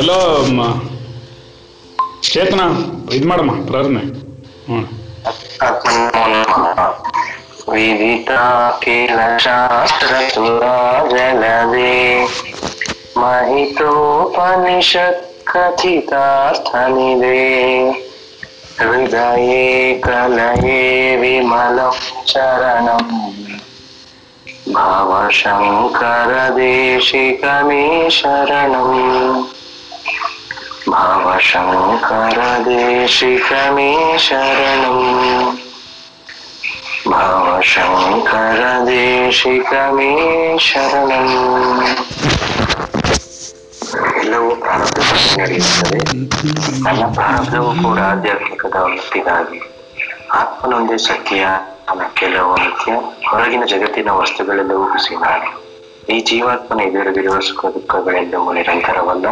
ಎಲ್ಲೋ ಚೇತನ ಇದು ಮಾಡಮ್ಮ ಪ್ರಾರ್ಥನೆ. ಮಹಿತೋಪನಿಷತ್ಕಥಿತಾರ್ಥನಿದೆ ಹೃದಯೇ ಕಲಯೇ ವಿಮಲಂ ಚರಣಂ ಭಾವಶಂಕರ ದೇಶಿಕ ಮೇ ಶರಣಂ ಎಲ್ಲವೂ ಪ್ರಾರಬ್ಧವಾಗಿ ನಡೆಯುತ್ತದೆ. ನನ್ನ ಪ್ರಾರಬ್ಧವೂ ಕೂಡ ಆಧ್ಯಾತ್ಮಿಕದ ಉನ್ನತಿಗಾಗಿ ಆತ್ಮನೊಂದೇ ಸತ್ಯ. ಕೆಲವು ನಿತ್ಯ ಹೊರಗಿನ ಜಗತ್ತಿನ ವಸ್ತುಗಳೆಲ್ಲವೂ ಹುಸಿ ನಾಡಿ ಈ ಜೀವಾತ್ಮನ ಎದುರಿಗಿರುವ ಸುಖ ದುಃಖಗಳೆಲ್ಲವೂ ನಿರಂತರವಲ್ಲ,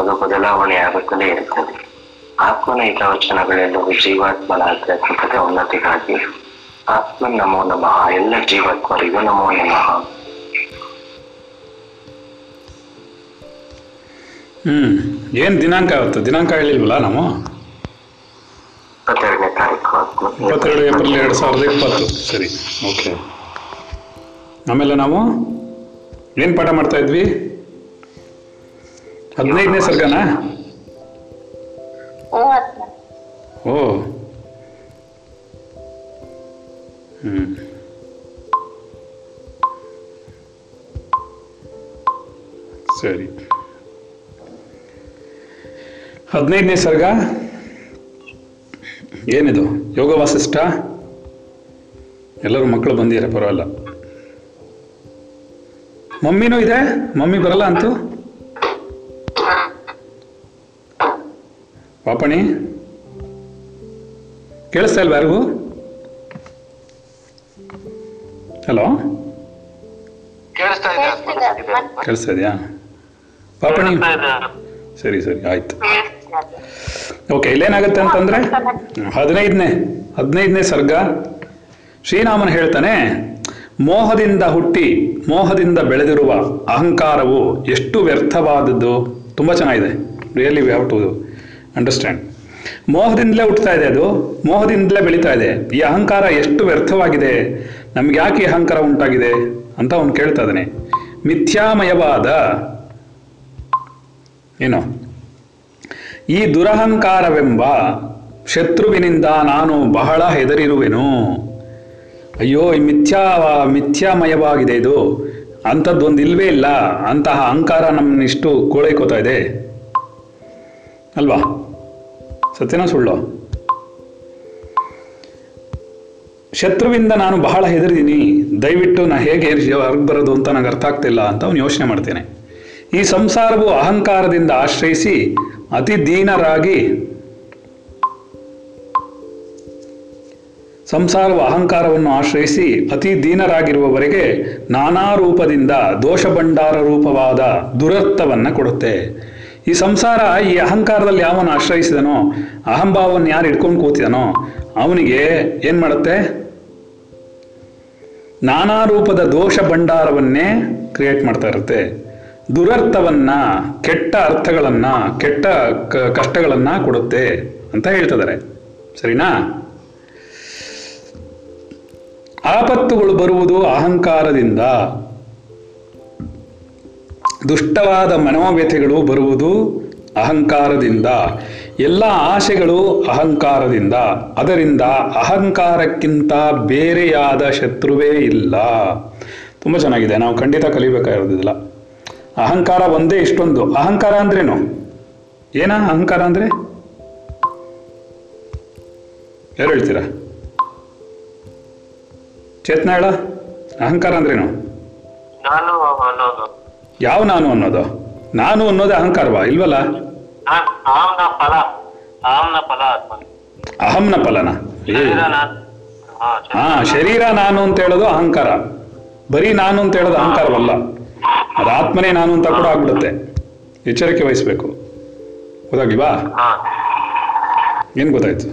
ಅದು ಬದಲಾವಣೆ ಆಗುತ್ತಲೇ ಇರುತ್ತದೆ. ಆತ್ಮನ ಹಿತವಚನಗಳೆಲ್ಲವೂ ಜೀವಾತ್ಮನ ಆಧ್ಯಾತ್ಮಿಕತೆ ಉನ್ನತಿಗಾಗಿ ಆತ್ಮ ನಮೋ ನಮಃ, ಎಲ್ಲ ಜೀವಾತ್ಮರಿಗೂ ನಮೋ ನಮಃ. ಏನ್ ದಿನಾಂಕ ಆಗುತ್ತೆ? ದಿನಾಂಕ ಹೇಳಿಲ್ವಲ್ಲ ನಾವು? 22 ಏಪ್ರಿಲ್ 2020. ಸರಿ, ಓಕೆ. ಆಮೇಲೆ ನಾವು ಏನು ಪಾಠ ಮಾಡ್ತಾ ಇದ್ವಿ? 15ನೇ ಸರ್ಗನಾ? ಓ ಸರಿ, 15ನೇ ಸರ್ಗ ಏನಿದು? ಯೋಗ ವಾಸಿಷ್ಠ. ಎಲ್ಲರೂ ಮಕ್ಕಳು ಬಂದಿದ್ದಾರೆ, ಪರವಾಗಿಲ್ಲ. ಮಮ್ಮಿನೂ ಇದೆ, ಮಮ್ಮಿ ಬರಲ್ಲ ಅಂತೂ. ಪಾಪಣಿ ಕೇಳಿಸ್ತಾ ಇಲ್ವಾ ಯಾರಿಗೂ? ಹಲೋ, ಕೇಳಿಸ್ತಾ ಇದೆಯಾ ಪಾಪಣಿ? ಸರಿ ಸರಿ, ಆಯ್ತು. ಓಕೆ, ಇಲ್ಲೇನಾಗುತ್ತೆ ಅಂತಂದ್ರೆ 15ನೇ ಸರ್ಗ ಶ್ರೀರಾಮನು ಹೇಳ್ತಾನೆ, ಮೋಹದಿಂದ ಹುಟ್ಟಿ ಮೋಹದಿಂದ ಬೆಳೆದಿರುವ ಅಹಂಕಾರವು ಎಷ್ಟು ವ್ಯರ್ಥವಾದದ್ದು. ತುಂಬ ಚೆನ್ನಾಗಿದೆ, really we have to understand. ಮೋಹದಿಂದಲೇ ಹುಟ್ಟುತ್ತಾ ಇದೆ, ಅದು ಮೋಹದಿಂದಲೇ ಬೆಳೀತಾ ಇದೆ. ಈ ಅಹಂಕಾರ ಎಷ್ಟು ವ್ಯರ್ಥವಾಗಿದೆ, ನಮ್ಗೆ ಯಾಕೆ ಈ ಅಹಂಕಾರ ಉಂಟಾಗಿದೆ ಅಂತ ಅವನು ಕೇಳ್ತಾ ಇದ್ದಾನೆ. ಮಿಥ್ಯಾಮಯವಾದ ಏನೋ ಈ ದುರಹಂಕಾರವೆಂಬ ಶತ್ರುವಿನಿಂದ ನಾನು ಬಹಳ ಹೆದರಿರುವೆನು. ಅಯ್ಯೋ, ಈ ಮಿಥ್ಯಾಮಯವಾಗಿದೆ ಇದು, ಅಂಥದ್ದೊಂದು ಇಲ್ವೇ ಇಲ್ಲ. ಅಂತಹ ಅಹಂಕಾರ ನಮ್ಮನ್ನಿಷ್ಟು ಗೋಳೈಕೋತಾ ಇದೆ ಅಲ್ವಾ? ಸತ್ಯನ ಸುಳ್ಳು? ಶತ್ರುವಿಂದ ನಾನು ಬಹಳ ಹೆದರಿದ್ದೀನಿ, ದಯವಿಟ್ಟು ನಾ ಹೇಗೆ ಹೊರಗೆ ಬರೋದು ಅಂತ ನನಗೆ ಅರ್ಥ ಆಗ್ತಿಲ್ಲ ಅಂತ ಅವನು ಯೋಚನೆ ಮಾಡ್ತೇನೆ. ಈ ಸಂಸಾರವು ಅಹಂಕಾರದಿಂದ ಆಶ್ರಯಿಸಿ ಅತಿ ದೀನರಾಗಿ ಅತಿ ದೀನರಾಗಿರುವವರೆಗೆ ನಾನಾ ರೂಪದಿಂದ ದೋಷ ಭಂಡಾರ ರೂಪವಾದ ದುರರ್ಥವನ್ನು ಕೊಡುತ್ತೆ. ಈ ಸಂಸಾರ ಈ ಅಹಂಕಾರದಲ್ಲಿ ಯಾವನು ಆಶ್ರಯಿಸಿದನೋ, ಅಹಂಭಾವವನ್ನು ಯಾರು ಇಟ್ಕೊಂಡು ಕೂತಿದನೋ ಅವನಿಗೆ ಏನು ಮಾಡುತ್ತೆ? ನಾನಾ ರೂಪದ ದೋಷ ಭಂಡಾರವನ್ನೇ ಕ್ರಿಯೇಟ್ ಮಾಡ್ತಾ ಇರುತ್ತೆ. ದುರರ್ಥವನ್ನು, ಕೆಟ್ಟ ಅರ್ಥಗಳನ್ನು, ಕೆಟ್ಟ ಕಷ್ಟಗಳನ್ನು ಕೊಡುತ್ತೆ ಅಂತ ಹೇಳ್ತಿದ್ದಾರೆ. ಸರಿನಾ? ಆಪತ್ತುಗಳು ಬರುವುದು ಅಹಂಕಾರದಿಂದ, ದುಷ್ಟವಾದ ಮನೋವ್ಯಥೆಗಳು ಬರುವುದು ಅಹಂಕಾರದಿಂದ, ಎಲ್ಲ ಆಸೆಗಳು ಅಹಂಕಾರದಿಂದ. ಅದರಿಂದ ಅಹಂಕಾರಕ್ಕಿಂತ ಬೇರೆಯಾದ ಶತ್ರುವೇ ಇಲ್ಲ. ತುಂಬ ಚೆನ್ನಾಗಿದೆ, ನಾವು ಖಂಡಿತ ಕಲಿಬೇಕಾಗಿರೋದಿಲ್ಲ. ಅಹಂಕಾರ ಒಂದೇ ಇಷ್ಟೊಂದು. ಅಹಂಕಾರ ಅಂದ್ರೇನು? ಏನಾ ಅಹಂಕಾರ ಅಂದ್ರೆ? ಯಾರು ಹೇಳ್ತೀರಾ? ಚೇತನ ಹೇಳ, ಅಹಂಕಾರ ಅಂದ್ರೇನು? ಯಾವ ನಾನು ಅನ್ನೋದು? ನಾನು ಅನ್ನೋದೇ ಅಹಂಕಾರವಾ? ಇಲ್ವಲ್ಲ. ಅಹಂನ ಫಲನ? ಹಾ, ಶರೀರ ನಾನು ಅಂತ ಹೇಳೋದು ಅಹಂಕಾರ. ಬರೀ ನಾನು ಅಂತ ಹೇಳೋದು ಅಹಂಕಾರವಲ್ಲ, ಅದು ಆತ್ಮನೇ ನಾನು ಅಂತ ಕೂಡ ಆಗ್ಬಿಡುತ್ತೆ. ಎಚ್ಚರಿಕೆ ವಹಿಸ್ಬೇಕು, ಗೊತ್ತಾಗ್ಲಿವಾ? ಏನ್ ಗೊತ್ತಾಯ್ತು?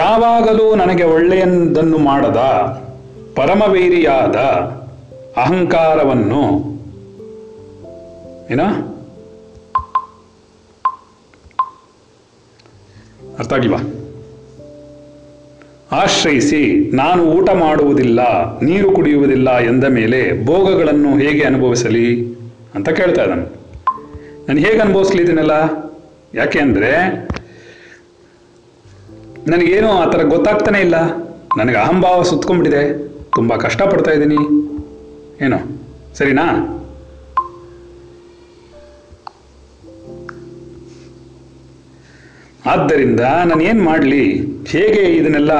ಯಾವಾಗಲೂ ನನಗೆ ಒಳ್ಳೆಯದನ್ನು ಮಾಡದ ಪರಮವೈರಿಯಾದ ಅಹಂಕಾರವನ್ನು ಅರ್ಥ ಆಗಿಲ್ವಾ? ಆಶ್ರಯಿಸಿ ನಾನು ಊಟ ಮಾಡುವುದಿಲ್ಲ, ನೀರು ಕುಡಿಯುವುದಿಲ್ಲ ಎಂದ ಮೇಲೆ ಭೋಗಗಳನ್ನು ಹೇಗೆ ಅನುಭವಿಸಲಿ ಅಂತ ಕೇಳ್ತಾ ಇದ್ದಾನೆ. ನಾನು ಹೇಗೆ ಅನುಭವಿಸ್ಲಿದ್ದೀನಲ್ಲ, ಯಾಕೆ ಅಂದರೆ ನನಗೇನು ಆ ಥರ ಗೊತ್ತಾಗ್ತಾನೆ ಇಲ್ಲ. ನನಗೆ ಅಹಂಭಾವ ಸುತ್ಕೊಂಡ್ಬಿಟ್ಟಿದೆ, ತುಂಬ ಕಷ್ಟಪಡ್ತಾ ಇದ್ದೀನಿ ಏನೋ. ಸರಿನಾ? ಆದ್ದರಿಂದ ನಾನು ಏನು ಮಾಡಲಿ, ಹೇಗೆ ಇದನ್ನೆಲ್ಲ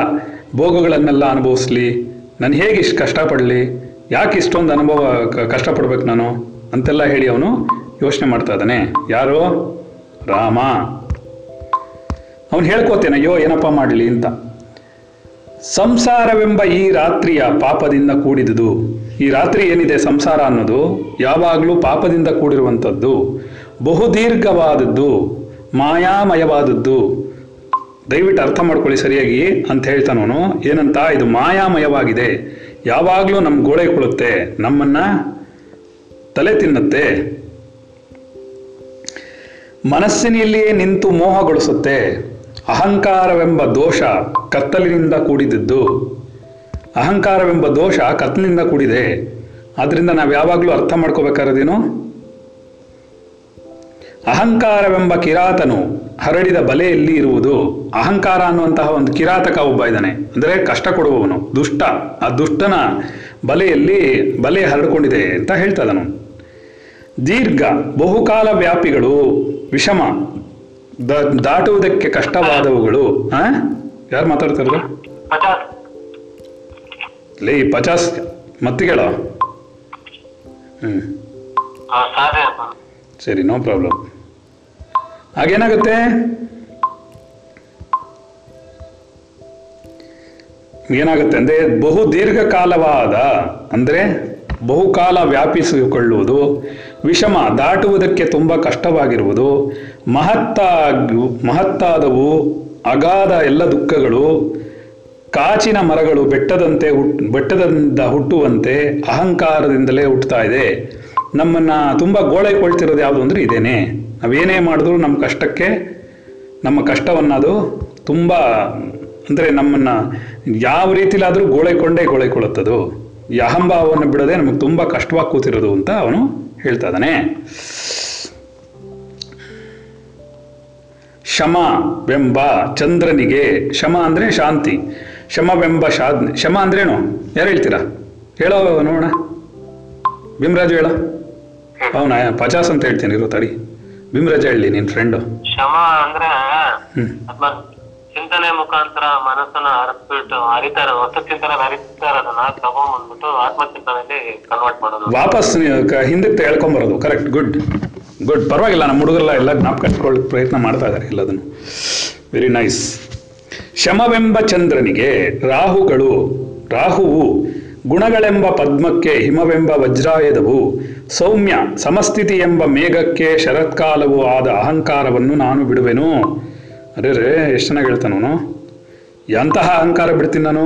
ಭೋಗಗಳನ್ನೆಲ್ಲ ಅನುಭವಿಸ್ಲಿ, ನಾನು ಹೇಗೆ ಇಷ್ಟು ಕಷ್ಟಪಡಲಿ, ಯಾಕೆ ಇಷ್ಟೊಂದು ಅನುಭವ ಕಷ್ಟಪಡ್ಬೇಕು ನಾನು ಅಂತೆಲ್ಲ ಹೇಳಿ ಅವನು ಯೋಚನೆ ಮಾಡ್ತಾ ಇದ್ದಾನೆ. ಯಾರೋ ರಾಮ. ಅವನು ಹೇಳ್ಕೋತೇನೆ, ಅಯ್ಯೋ ಏನಪ್ಪ ಮಾಡಲಿ ಅಂತ. ಸಂಸಾರವೆಂಬ ಈ ರಾತ್ರಿಯ ಪಾಪದಿಂದ ಕೂಡಿದುದು. ಈ ರಾತ್ರಿ ಏನಿದೆ ಸಂಸಾರ ಅನ್ನೋದು ಯಾವಾಗಲೂ ಪಾಪದಿಂದ ಕೂಡಿರುವಂಥದ್ದು, ಬಹುದೀರ್ಘವಾದದ್ದು, ಮಾಯಾಮಯವಾದದ್ದು. ದಯವಿಟ್ಟು ಅರ್ಥ ಮಾಡ್ಕೊಳ್ಳಿ ಸರಿಯಾಗಿ ಅಂತ ಹೇಳ್ತಾನವನು. ಏನಂತ? ಇದು ಮಾಯಾಮಯವಾಗಿದೆ, ಯಾವಾಗಲೂ ನಮ್ಮ ಗೋಳೆ ಕೊಳುತ್ತೆ, ನಮ್ಮನ್ನ ತಲೆ ತಿನ್ನುತ್ತೆ, ಮನಸ್ಸಿನಲ್ಲಿಯೇ ನಿಂತು ಮೋಹಗೊಳಿಸುತ್ತೆ. ಅಹಂಕಾರವೆಂಬ ದೋಷ ಕತ್ತಲಿನಿಂದ ಕೂಡಿದದ್ದು. ಅಹಂಕಾರವೆಂಬ ದೋಷ ಕತ್ತಲಿನಿಂದ ಕೂಡಿದೆ. ಆದ್ದರಿಂದ ನಾವು ಯಾವಾಗಲೂ ಅರ್ಥ ಮಾಡ್ಕೋಬೇಕಾರದೇನು, ಅಹಂಕಾರವೆಂಬ ಕಿರಾತನು ಹರಡಿದ ಬಲೆಯಲ್ಲಿ ಇರುವುದು. ಅಹಂಕಾರ ಅನ್ನುವಂತಹ ಒಂದು ಕಿರಾತಕ ಒಬ್ಬ ಇದ್ದಾನೆ, ಅಂದರೆ ಕಷ್ಟ ಕೊಡುವವನು, ದುಷ್ಟ. ಆ ದುಷ್ಟನ ಬಲೆಯಲ್ಲಿ ಬಲೆ ಹರಡಿಕೊಂಡಿದೆ ಅಂತ ಹೇಳ್ತಾ ಇದ್ದಾನು. ದೀರ್ಘ ಬಹುಕಾಲ ವ್ಯಾಪಿಗಳು, ವಿಷಮ ದಾಟುವುದಕ್ಕೆ ಕಷ್ಟವಾದವುಗಳು. ಯಾರು ಮಾತಾಡ್ತಾರಲ್ಲ ಲೇ ಪಚಾಸ್ ಮತ್ತಿಗೆಳ. ಸರಿ, ನೋ ಪ್ರಾಬ್ಲಮ್. ಹಾಗೇನಾಗುತ್ತೆ, ಏನಾಗುತ್ತೆ ಅಂದರೆ ಬಹು ದೀರ್ಘಕಾಲವಾದ, ಅಂದರೆ ಬಹುಕಾಲ ವ್ಯಾಪಿಸಿಕೊಳ್ಳುವುದು, ವಿಷಮ ದಾಟುವುದಕ್ಕೆ ತುಂಬ ಕಷ್ಟವಾಗಿರುವುದು, ಮಹತ್ತಾದವು ಅಗಾಧ ಎಲ್ಲ ದುಃಖಗಳು, ಕಾಚಿನ ಮರಗಳು ಬೆಟ್ಟದಿಂದ ಹುಟ್ಟುವಂತೆ ಅಹಂಕಾರದಿಂದಲೇ ಹುಟ್ಟುತ್ತಾ ಇದೆ. ನಮ್ಮನ್ನು ತುಂಬ ಗೋಳೆಕೊಳ್ತಿರೋದು ಯಾವುದು ಅಂದರೆ ಇದೇನೆ. ನಾವೇನೇ ಮಾಡಿದ್ರು ನಮ್ಮ ಕಷ್ಟಕ್ಕೆ, ನಮ್ಮ ಕಷ್ಟವನ್ನು ಅದು ತುಂಬ, ಅಂದರೆ ನಮ್ಮನ್ನು ಯಾವ ರೀತಿಲಾದರೂ ಗೋಳೆಕೊಳ್ಳುತ್ತದು. ಈ ಅಹಂಭಾವವನ್ನು ಬಿಡದೆ ನಮಗೆ ತುಂಬ ಕಷ್ಟವಾಗಿ ಕೂತಿರೋದು ಅಂತ ಅವನು ಹೇಳ್ತಾ ಇದ್ದಾನೆ. ಶಮವೆಂಬ ಚಂದ್ರನಿಗೆ, ಶಮ ಅಂದರೆ ಶಾಂತಿ, ಶಮವೆಂಬ ಸಾಧನೆ. ಶಮ ಅಂದ್ರೇನು ಯಾರು ಹೇಳ್ತೀರಾ? ಹೇಳೋ ನೋಡೋಣ, ಭೀಮರಾಜು ಹೇಳ. ಅವನ ಪಚಾಸ್ ಅಂತ ಹೇಳ್ತೀನಿ, ಇರೋ ತಡಿ. ಭೀಮರಾಜ ಹೇಳಿ ನಿನ್ ಫ್ರೆಂಡು. ಶಮ ಅಂದ್ರೆ ಚಿಂತನೆ ಮುಖಾಂತರ ಮನಸ್ಸನ್ನ ಹರಿಸ್ಬಿಟ್ಟು ಹರಿತಾರ, ಹೊಸ ಚಿಂತನೆ ಹರಿತಾರ, ಅದನ್ನ ತಗೊಂಡ್ಬಂದ್ಬಿಟ್ಟು ಆತ್ಮಚಿಂತನೆಯಲ್ಲಿ ಕನ್ವರ್ಟ್ ಮಾಡೋದು, ವಾಪಸ್ ಹಿಂದಕ್ಕೆ ಹೇಳ್ಕೊಂಡ್ಬರೋದು. ಕರೆಕ್ಟ್, ಗುಡ್ ಗುಡ್, ಪರವಾಗಿಲ್ಲ. ನಮ್ಮ ಹುಡುಗರೆಲ್ಲ ಎಲ್ಲ ಜ್ಞಾಪಕ ಇಟ್ಕೊಳ್ಳೋಕೆ ಪ್ರಯತ್ನ ಮಾಡ್ತಾ ಇದ್ದಾರೆ ಎಲ್ಲದನ್ನು. Very nice. ಶಮವೆಂಬ ಚಂದ್ರನಿಗೆ ರಾಹುಗಳು, ರಾಹುವು ಗುಣಗಳೆಂಬ ಪದ್ಮಕ್ಕೆ ಹಿಮವೆಂಬ ವಜ್ರಾಯದವು, ಸೌಮ್ಯ ಸಮಸ್ಥಿತಿ ಎಂಬ ಮೇಘಕ್ಕೆ ಶರತ್ಕಾಲವೂ ಆದ ಅಹಂಕಾರವನ್ನು ನಾನು ಬಿಡುವೆನು. ಅರೇ ರೇ, ಎಷ್ಟು ಚೆನ್ನಾಗಿ ಹೇಳ್ತಾನವನು. ಎಂತಹ ಅಹಂಕಾರ ಬಿಡ್ತೀನಿ ನಾನು,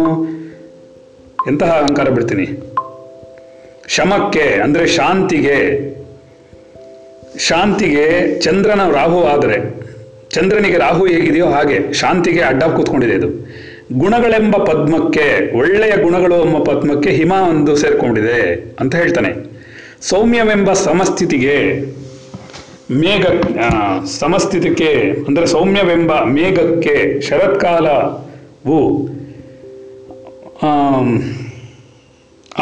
ಎಂತಹ ಅಹಂಕಾರ ಬಿಡ್ತೀನಿ. ಶಮಕ್ಕೆ ಅಂದರೆ ಶಾಂತಿಗೆ, ಶಾಂತಿಗೆ ಚಂದ್ರನ ರಾಹು ಆದರೆ, ಚಂದ್ರನಿಗೆ ರಾಹು ಹೇಗಿದೆಯೋ ಹಾಗೆ ಶಾಂತಿಗೆ ಅಡ್ಡ ಕೂತ್ಕೊಂಡಿದೆ ಇದು. ಗುಣಗಳೆಂಬ ಪದ್ಮಕ್ಕೆ, ಒಳ್ಳೆಯ ಗುಣಗಳು ಎಂಬ ಪದ್ಮಕ್ಕೆ ಹಿಮ ಒಂದು ಸೇರ್ಕೊಂಡಿದೆ ಅಂತ ಹೇಳ್ತಾನೆ. ಸೌಮ್ಯವೆಂಬ ಸಮಸ್ಥಿತಿಗೆ ಮೇಘ, ಸಮಸ್ಥಿತಿಗೆ ಅಂದರೆ ಸೌಮ್ಯವೆಂಬ ಮೇಘಕ್ಕೆ ಶರತ್ಕಾಲವು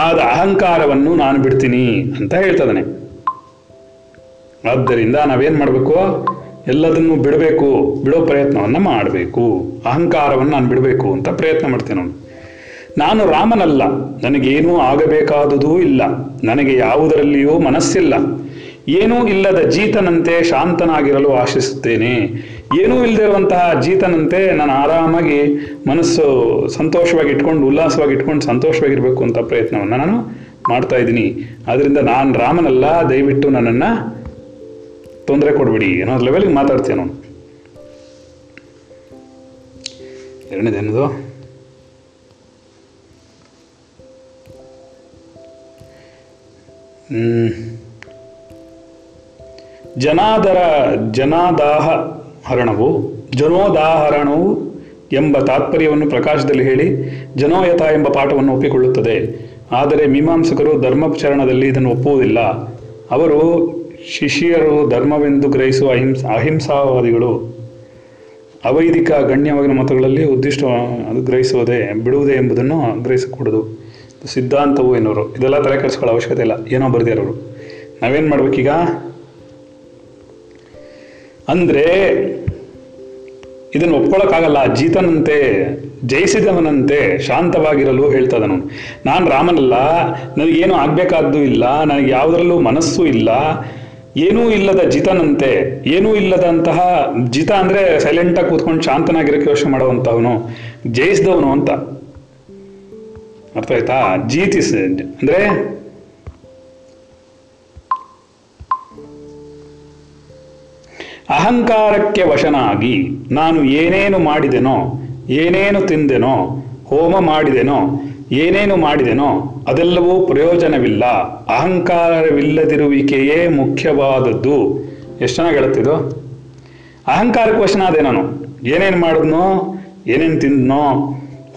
ಆದ ಅಹಂಕಾರವನ್ನು ನಾನು ಬಿಡ್ತೀನಿ ಅಂತ ಹೇಳ್ತಾನೆ. ಆದ್ದರಿಂದ ನಾವೇನು ಮಾಡಬೇಕು, ಎಲ್ಲದನ್ನು ಬಿಡಬೇಕು, ಬಿಡೋ ಪ್ರಯತ್ನವನ್ನು ಮಾಡಬೇಕು. ಅಹಂಕಾರವನ್ನು ನಾನು ಬಿಡಬೇಕು ಅಂತ ಪ್ರಯತ್ನ ಮಾಡ್ತೇನೆ ನಾನು. ನಾನು ರಾಮನಲ್ಲ, ನನಗೇನೂ ಆಗಬೇಕಾದುದೂ ಇಲ್ಲ, ನನಗೆ ಯಾವುದರಲ್ಲಿಯೂ ಮನಸ್ಸಿಲ್ಲ, ಏನೂ ಇಲ್ಲದ ಜೀತನಂತೆ ಶಾಂತನಾಗಿರಲು ಆಶಿಸುತ್ತೇನೆ. ಏನೂ ಇಲ್ಲದಿರುವಂತಹ ಜೀತನಂತೆ ನಾನು ಆರಾಮಾಗಿ ಮನಸ್ಸು ಸಂತೋಷವಾಗಿ ಇಟ್ಕೊಂಡು, ಉಲ್ಲಾಸವಾಗಿ ಇಟ್ಕೊಂಡು ಸಂತೋಷವಾಗಿರಬೇಕು ಅಂತ ಪ್ರಯತ್ನವನ್ನು ನಾನು ಮಾಡ್ತಾ ಇದ್ದೀನಿ. ಆದ್ದರಿಂದ ನಾನು ರಾಮನಲ್ಲ, ದಯವಿಟ್ಟು ನನ್ನನ್ನು ತೊಂದರೆ ಕೊಡ್ಬಿಡಿ ಅನ್ನೋ ಲೆವೆಲ್ಗೆ ಮಾತಾಡ್ತೇನೆ ನಾನು. ಎರಡನೇದೇನದು ಜನಾದಾಹ ಹರಣವು ಜನೋದಾಹರಣವು ಎಂಬ ತಾತ್ಪರ್ಯವನ್ನು ಪ್ರಕಾಶದಲ್ಲಿ ಹೇಳಿ ಜನೋಯತ ಎಂಬ ಪಾಠವನ್ನು ಒಪ್ಪಿಕೊಳ್ಳುತ್ತದೆ. ಆದರೆ ಮೀಮಾಂಸಕರು ಧರ್ಮೋಪಚಾರಣದಲ್ಲಿ ಇದನ್ನು ಒಪ್ಪುವುದಿಲ್ಲ. ಅವರು ಶಿಷ್ಯರು ಧರ್ಮವೆಂದು ಗ್ರಹಿಸುವ ಅಹಿಂಸಾವಾದಿಗಳು. ಅವೈದಿಕ ಗಣ್ಯವಾಗಿನ ಮತಗಳಲ್ಲಿ ಉದ್ದಿಷ್ಟ ಅದು ಗ್ರಹಿಸುವುದೇ ಬಿಡುವುದೇ ಎಂಬುದನ್ನು ಗ್ರಹಿಸಕೂಡದು ಸಿದ್ಧಾಂತವು ಎನ್ನುವರು. ಇದೆಲ್ಲ ತಲೆ ಕೆಡಿಸ್ಕೊಳ್ಳೋ ಅವಶ್ಯಕತೆ ಇಲ್ಲ, ಏನೋ ಬರೆದಿರೋರು. ನಾವೇನು ಮಾಡ್ಬೇಕೀಗ ಅಂದರೆ ಇದನ್ನು ಒಪ್ಕೊಳ್ಳೋಕ್ಕಾಗಲ್ಲ. ಜೀತನಂತೆ ಜಯಿಸಿದವನಂತೆ ಶಾಂತವಾಗಿರಲು ಹೇಳ್ತಾ ಇದ್ದಾನು. ನಾನು ರಾಮನಲ್ಲ, ನನಗೇನು ಆಗಬೇಕಾದ್ದು ಇಲ್ಲ, ನನಗೆ ಯಾವುದರಲ್ಲೂ ಮನಸ್ಸು ಇಲ್ಲ, ಏನೂ ಇಲ್ಲದ ಜಿತನಂತೆ, ಏನೂ ಇಲ್ಲದಂತಹ ಜಿತ ಅಂದರೆ ಸೈಲೆಂಟಾಗಿ ಕೂತ್ಕೊಂಡು ಶಾಂತನಾಗಿರೋಕ್ಕೆ ಯೋಚನೆ ಮಾಡುವಂಥವನು ಜಯಿಸಿದವನು ಅಂತ ಅರ್ಥ ಆಯ್ತಾ. ಜೀತಿಸ್ ಅಂದರೆ ಅಹಂಕಾರಕ್ಕೆ ವಶನಾಗಿ ನಾನು ಏನೇನು ಮಾಡಿದೆನೋ, ಏನೇನು ತಿಂದೆನೋ, ಹೋಮ ಮಾಡಿದೆನೋ, ಏನೇನು ಮಾಡಿದೆನೋ ಅದೆಲ್ಲವೂ ಪ್ರಯೋಜನವಿಲ್ಲ. ಅಹಂಕಾರವಿಲ್ಲದಿರುವಿಕೆಯೇ ಮುಖ್ಯವಾದದ್ದು. ಎಷ್ಟು ಚೆನ್ನಾಗಿ ಹೇಳುತ್ತಿದ್ದು. ಅಹಂಕಾರಕ್ಕೆ ವಶನಾದೆ ನಾನು. ಏನೇನು ಮಾಡಿದ್ನೋ, ಏನೇನು ತಿಂದನೋ,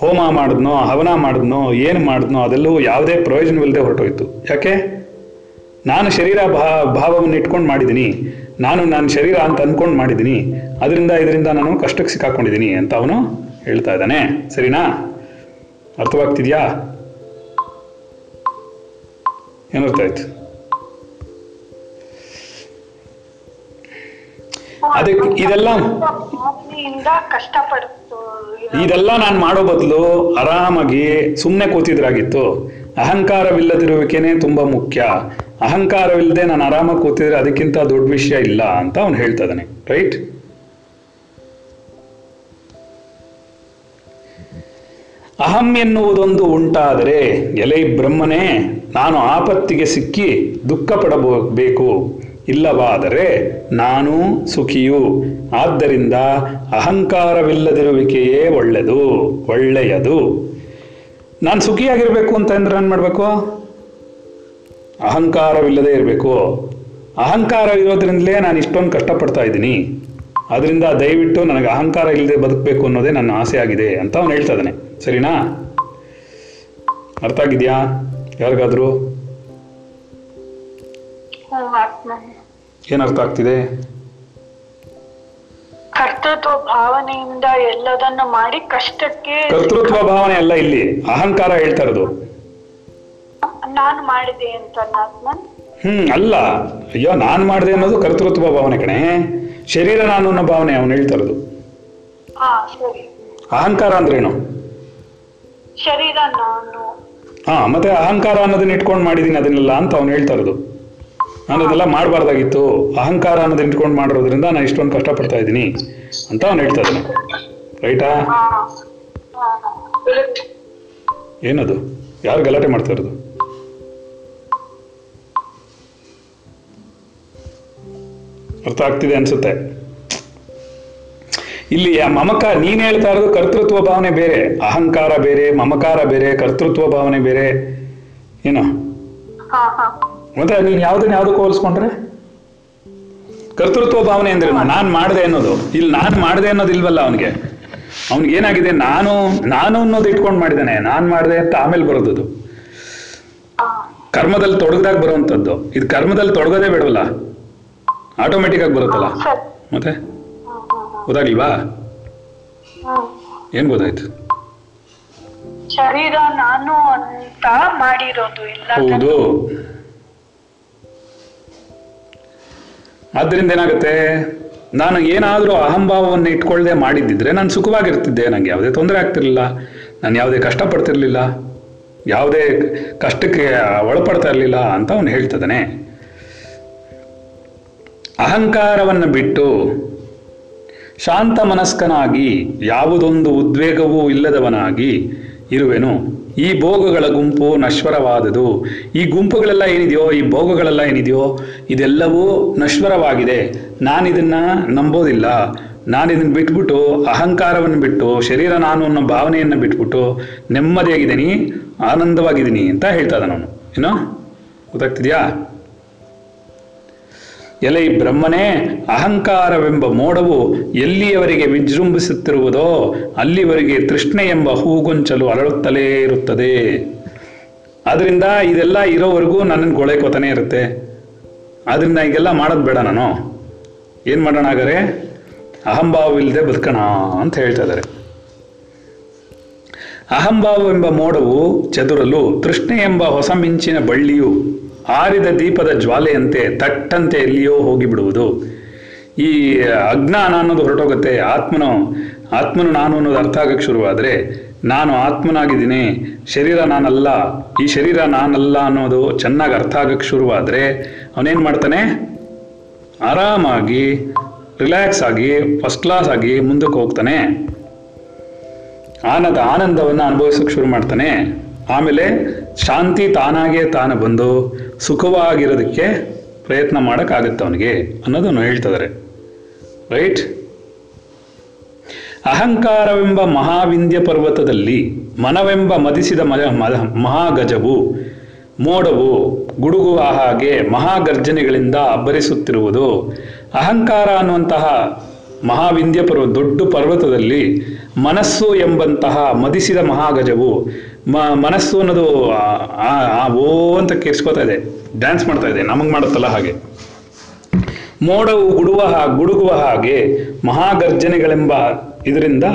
ಹೋಮ ಮಾಡಿದ್ನೋ, ಹವನ ಮಾಡಿದ್ನೋ, ಏನು ಮಾಡಿದ್ನೋ ಅದೆಲ್ಲವೂ ಯಾವುದೇ ಪ್ರಯೋಜನವಿಲ್ಲದೆ ಹೊರಟೋಯ್ತು. ಯಾಕೆ? ನಾನು ಶರೀರ ಭಾವವನ್ನು ಇಟ್ಕೊಂಡು ಮಾಡಿದ್ದೀನಿ, ನಾನು ಶರೀರ ಅಂತ ಅಂದ್ಕೊಂಡು ಮಾಡಿದ್ದೀನಿ, ಇದರಿಂದ ನಾನು ಕಷ್ಟಕ್ಕೆ ಸಿಕ್ಕಾಕೊಂಡಿದ್ದೀನಿ ಅಂತ ಅವನು ಹೇಳ್ತಾ ಇದ್ದಾನೆ. ಸರಿನಾ? ಅರ್ಥವಾಗ್ತಿದ್ಯಾ? ಏನರ್ಥ ಆಯ್ತು? ಅದಕ್ಕೆ ಇದೆಲ್ಲ ನಾನು ಮಾಡೋ ಬದಲು ಆರಾಮಾಗಿ ಸುಮ್ಮನೆ ಕೂತಿದ್ರಾಗಿತ್ತು. ಅಹಂಕಾರವಿಲ್ಲದಿರುವಿಕೆನೇ ತುಂಬಾ ಮುಖ್ಯ. ಅಹಂಕಾರವಿಲ್ಲದೆ ನಾನು ಆರಾಮಾಗಿ ಕೂತಿದ್ರೆ ಅದಕ್ಕಿಂತ ದೊಡ್ಡ ವಿಷಯ ಇಲ್ಲ ಅಂತ ಅವನು ಹೇಳ್ತಾ ಇದ್ದಾನೆ. ರೈಟ್? ಅಹಂ ಎನ್ನುವುದೊಂದು ಉಂಟಾದರೆ ಎಲೆ ಬ್ರಹ್ಮನೇ ನಾನು ಆಪತ್ತಿಗೆ ಸಿಕ್ಕಿ ದುಃಖ ಪಡಬೇಕು, ಇಲ್ಲವಾದರೆ ನಾನು ಸುಖಿಯು. ಆದ್ದರಿಂದ ಅಹಂಕಾರವಿಲ್ಲದಿರುವಿಕೆಯೇ ಒಳ್ಳೆಯದು. ನಾನು ಸುಖಿಯಾಗಿರ್ಬೇಕು ಅಂತಂದ್ರೆ ನಾನು ಮಾಡಬೇಕು ಅಹಂಕಾರವಿಲ್ಲದೆ ಇರಬೇಕು. ಅಹಂಕಾರ ಇರೋದ್ರಿಂದಲೇ ನಾನು ಇಷ್ಟೊಂದು ಕಷ್ಟಪಡ್ತಾ ಇದ್ದೀನಿ, ಅದರಿಂದ ದಯವಿಟ್ಟು ನನಗೆ ಅಹಂಕಾರ ಇಲ್ಲದೆ ಬದುಕಬೇಕು ಅನ್ನೋದೇ ನನ್ನ ಆಸೆ ಆಗಿದೆ ಅಂತ ಅವನು ಹೇಳ್ತಾ ಇದ್ದಾನೆ. ಸರಿನಾ? ಅರ್ಥ ಆಗಿದೆಯಾ ಯಾರಿಗಾದ್ರೂ? ಏನರ್ಥ ಆಗ್ತಿದೆ? ಕರ್ತೃತ್ವ ಭಾವನೆಯಿಂದ ಎಲ್ಲದನ್ನ ಮಾಡಿ ಕಷ್ಟಕ್ಕೆ. ಕರ್ತೃತ್ವ ಭಾವನೆ ಅಲ್ಲ ಇಲ್ಲಿ ಅಹಂಕಾರ ಹೇಳ್ತಾ ಇರೋದು. ನಾನು ಮಾಡಿದೆ ಅಂತ ಅಲ್ಲ. ಅಯ್ಯೋ, ನಾನು ಮಾಡಿದೆ ಅನ್ನೋದು ಕರ್ತೃತ್ವ ಭಾವನೆ ಕಣೆ. ಶರೀರ ನಾನು ಅನ್ನೋ ಭಾವನೆ ಅವನು ಹೇಳ್ತಾ ಇರೋದು. ಅಹಂಕಾರ ಅಂದ್ರೇನು? ಶರೀರ ನಾನು. ಮತ್ತೆ ಅಹಂಕಾರ ಅನ್ನೋದನ್ನ ಇಟ್ಕೊಂಡು ಮಾಡಿದೀನಿ ಅದನ್ನೆಲ್ಲ ಅಂತ ಅವ್ನು ಹೇಳ್ತಾ ಇರೋದು. ನಾನು ಅದೆಲ್ಲ ಮಾಡಬಾರ್ದಾಗಿತ್ತು, ಅಹಂಕಾರ ಅನ್ನೋದನ್ನ ಇಟ್ಕೊಂಡು ಮಾಡಿರೋದ್ರಿಂದ ನಾನು ಇಷ್ಟೊಂದು ಕಷ್ಟಪಡ್ತಾ ಇದ್ದೀನಿ ಅಂತ ಅವ್ನು ಹೇಳ್ತಾ ಇದ್ದಾನೆ. ರೈಟಾ? ಏನದು? ಯಾರು ಗಲಾಟೆ ಮಾಡ್ತಾ ಇರೋದು? ಅರ್ಥ ಆಗ್ತಿದೆ ಅನ್ಸುತ್ತೆ. ಇಲ್ಲಿ ಮಮಕಾರ ನೀನ್ ಹೇಳ್ತಾ ಇರೋದು ಕರ್ತೃತ್ವ ಭಾವನೆ ಬೇರೆ, ಅಹಂಕಾರ ಬೇರೆ, ಮಮಕಾರ ಬೇರೆ, ಕರ್ತೃತ್ವ ಭಾವನೆ ಬೇರೆ. ಏನೋ ಮತ್ತೆ ನೀನ್ ಯಾವ್ದಕ್ಕೂ ಹೋಲಿಸ್ಕೊಂಡ್ರೆ ಕರ್ತೃತ್ವ ಭಾವನೆ ಅಂದ್ರೆ ನಾನ್ ಮಾಡಿದೆ ಅನ್ನೋದು. ಇಲ್ಲಿ ನಾನ್ ಮಾಡಿದೆ ಅನ್ನೋದು ಇಲ್ವಲ್ಲ ಅವನಿಗೆ. ಅವನಿಗೆ ಏನಾಗಿದೆ? ನಾನು ಅನ್ನೋದು ಇಟ್ಕೊಂಡು ಮಾಡಿದ್ದಾನೆ. ನಾನ್ ಮಾಡಿದೆ ಅಂತ ಆಮೇಲೆ ಬರೋದು ಕರ್ಮದಲ್ಲಿ ತೊಡಗದಾಗ ಬರುವಂತದ್ದು. ಇದು ಕರ್ಮದಲ್ಲಿ ತೊಡಗೋದೇ ಬೇಡವಲ್ಲ, ಆಟೋಮೆಟಿಕ್ ಆಗಿ ಬರುತ್ತಲ್ಲ. ಮತ್ತೆ ಗೊತ್ತಾಗ್ಲಿವಾ? ಏನ್ ಗೊತ್ತಾಯ್ತು? ಶರೀರ ನಾನು ಅಂತ ಮಾಡಿರೋದು ಇಲ್ಲ. ಹೌದು. ಆದ್ರಿಂದ ಏನಾಗುತ್ತೆ? ನಾನು ಏನಾದ್ರೂ ಅಹಂಭಾವವನ್ನು ಇಟ್ಕೊಳ್ಳದೆ ಮಾಡಿದ್ದಿದ್ರೆ ನಾನು ಸುಖವಾಗಿರ್ತಿದ್ದೆ, ನಂಗೆ ಯಾವುದೇ ತೊಂದರೆ ಆಗ್ತಿರ್ಲಿಲ್ಲ, ನಾನು ಯಾವುದೇ ಕಷ್ಟಪಡ್ತಿರ್ಲಿಲ್ಲ, ಯಾವುದೇ ಕಷ್ಟಕ್ಕೆ ಒಳಪಡ್ತಾ ಇರ್ಲಿಲ್ಲ ಅಂತ ಅವನು ಹೇಳ್ತದಾನೆ. ಅಹಂಕಾರವನ್ನು ಬಿಟ್ಟು ಶಾಂತ ಮನಸ್ಕನಾಗಿ ಯಾವುದೊಂದು ಉದ್ವೇಗವೂ ಇಲ್ಲದವನಾಗಿ ಇರುವೆನು. ಈ ಭೋಗಗಳ ಗುಂಪು ನಶ್ವರವಾದುದು. ಈ ಗುಂಪುಗಳೆಲ್ಲ ಏನಿದೆಯೋ, ಈ ಭೋಗಗಳೆಲ್ಲ ಏನಿದೆಯೋ, ಇದೆಲ್ಲವೂ ನಶ್ವರವಾಗಿದೆ. ನಾನಿದನ್ನು ನಂಬೋದಿಲ್ಲ, ನಾನು ಇದನ್ನು ಬಿಟ್ಬಿಟ್ಟು, ಅಹಂಕಾರವನ್ನು ಬಿಟ್ಟು, ಶರೀರ ನಾನು ಅನ್ನೋ ಭಾವನೆಯನ್ನು ಬಿಟ್ಬಿಟ್ಟು ನೆಮ್ಮದಿಯಾಗಿದ್ದೀನಿ, ಆನಂದವಾಗಿದ್ದೀನಿ ಅಂತ ಹೇಳ್ತಾ ಇದ್ದಾನೆ ಅವನು. ಏನೋ ಗೊತ್ತಾಗ್ತಿದ್ಯಾ? ಎಲೆ ಬ್ರಹ್ಮನೇ, ಅಹಂಕಾರವೆಂಬ ಮೋಡವು ಎಲ್ಲಿಯವರೆಗೆ ವಿಜೃಂಭಿಸುತ್ತಿರುವುದೋ ಅಲ್ಲಿವರೆಗೆ ತೃಷ್ಣೆ ಎಂಬ ಹೂಗೊಂಚಲು ಅರಳುತ್ತಲೇ ಇರುತ್ತದೆ. ಅದರಿಂದ ಇದೆಲ್ಲ ಇರೋವರೆಗೂ ನನ್ನನ್ನು ಗೊಳೆಕೋತಾನೆ ಇರುತ್ತೆ. ಅದರಿಂದ ಈಗೆಲ್ಲ ಮಾಡೋದು ಬೇಡ, ನಾನು ಏನು ಮಾಡೋಣ ಹಾಗಾದ್ರೆ, ಅಹಂಭಾವವಿಲ್ಲದೆ ಬದುಕೋಣ ಅಂತ ಹೇಳ್ತಾ ಇದ್ದಾರೆ. ಅಹಂಭಾವವೆಂಬ ಮೋಡವು ಚದುರಲು ತೃಷ್ಣೆ ಎಂಬ ಹೊಸ ಮಿಂಚಿನ ಬಳ್ಳಿಯು ಆರಿದ ದೀಪದ ಜ್ವಾಲೆಯಂತೆ ತಟ್ಟಂತೆ ಎಲ್ಲಿಯೋ ಹೋಗಿಬಿಡುವುದು. ಈ ಅಜ್ಞಾನ ಅನ್ನೋದು ಹೊರಟೋಗುತ್ತೆ. ಆತ್ಮನು ನಾನು ಅನ್ನೋದು ಅರ್ಥ ಆಗಕ್ಕೆ ಶುರುವಾದರೆ ನಾನು ಆತ್ಮನಾಗಿದ್ದೀನಿ, ಶರೀರ ನಾನಲ್ಲ, ಈ ಶರೀರ ನಾನಲ್ಲ ಅನ್ನೋದು ಚೆನ್ನಾಗಿ ಅರ್ಥ ಆಗಕ್ಕೆ ಶುರುವಾದರೆ ಅವನೇನು ಮಾಡ್ತಾನೆ, ಆರಾಮಾಗಿ ರಿಲ್ಯಾಕ್ಸ್ ಆಗಿ ಫಸ್ಟ್ ಕ್ಲಾಸ್ ಆಗಿ ಮುಂದಕ್ಕೆ ಹೋಗ್ತಾನೆ, ಆನಂದವನ್ನು ಅನುಭವಿಸೋಕೆ ಶುರು ಮಾಡ್ತಾನೆ. ಆಮೇಲೆ ಶಾಂತಿ ತಾನಾಗೇ ತಾನು ಬಂದು ಸುಖವಾಗಿರೋದಕ್ಕೆ ಪ್ರಯತ್ನ ಮಾಡೋಕ್ಕಾಗತ್ತೆ ಅವನಿಗೆ ಅನ್ನೋದನ್ನು ಹೇಳ್ತಿದ್ದಾರೆ. ರೈಟ್? ಅಹಂಕಾರವೆಂಬ ಮಹಾವಿಂಧ್ಯ ಪರ್ವತದಲ್ಲಿ ಮನವೆಂಬ ಮದಿಸಿದ ಮಹಾಗಜವು ಮೋಡವು ಗುಡುಗುವ ಹಾಗೆ ಮಹಾಗರ್ಜನೆಗಳಿಂದ ಅಬ್ಬರಿಸುತ್ತಿರುವುದು. ಅಹಂಕಾರ ಅನ್ನುವಂತಹ ಮಹಾವಿಂಧ್ಯ ಪರ್ವತ, ದೊಡ್ಡ ಪರ್ವತದಲ್ಲಿ ಮನಸ್ಸು ಎಂಬಂತಹ ಮದಿಸಿದ ಮಹಾಗಜವು, ಮನಸ್ಸು ಅನ್ನೋದು ಓ ಅಂತ ಕೇಳಿಸ್ಕೋತಾ ಇದೆ, ಡ್ಯಾನ್ಸ್ ಮಾಡ್ತಾ ಇದೆ, ನಮಗೆ ಮಾಡುತ್ತಲ್ಲ ಹಾಗೆ. ಮೋಡವು ಗುಡುಗುವ ಹಾಗೆ ಮಹಾಗರ್ಜನೆಗಳೆಂಬ ಇದರಿಂದ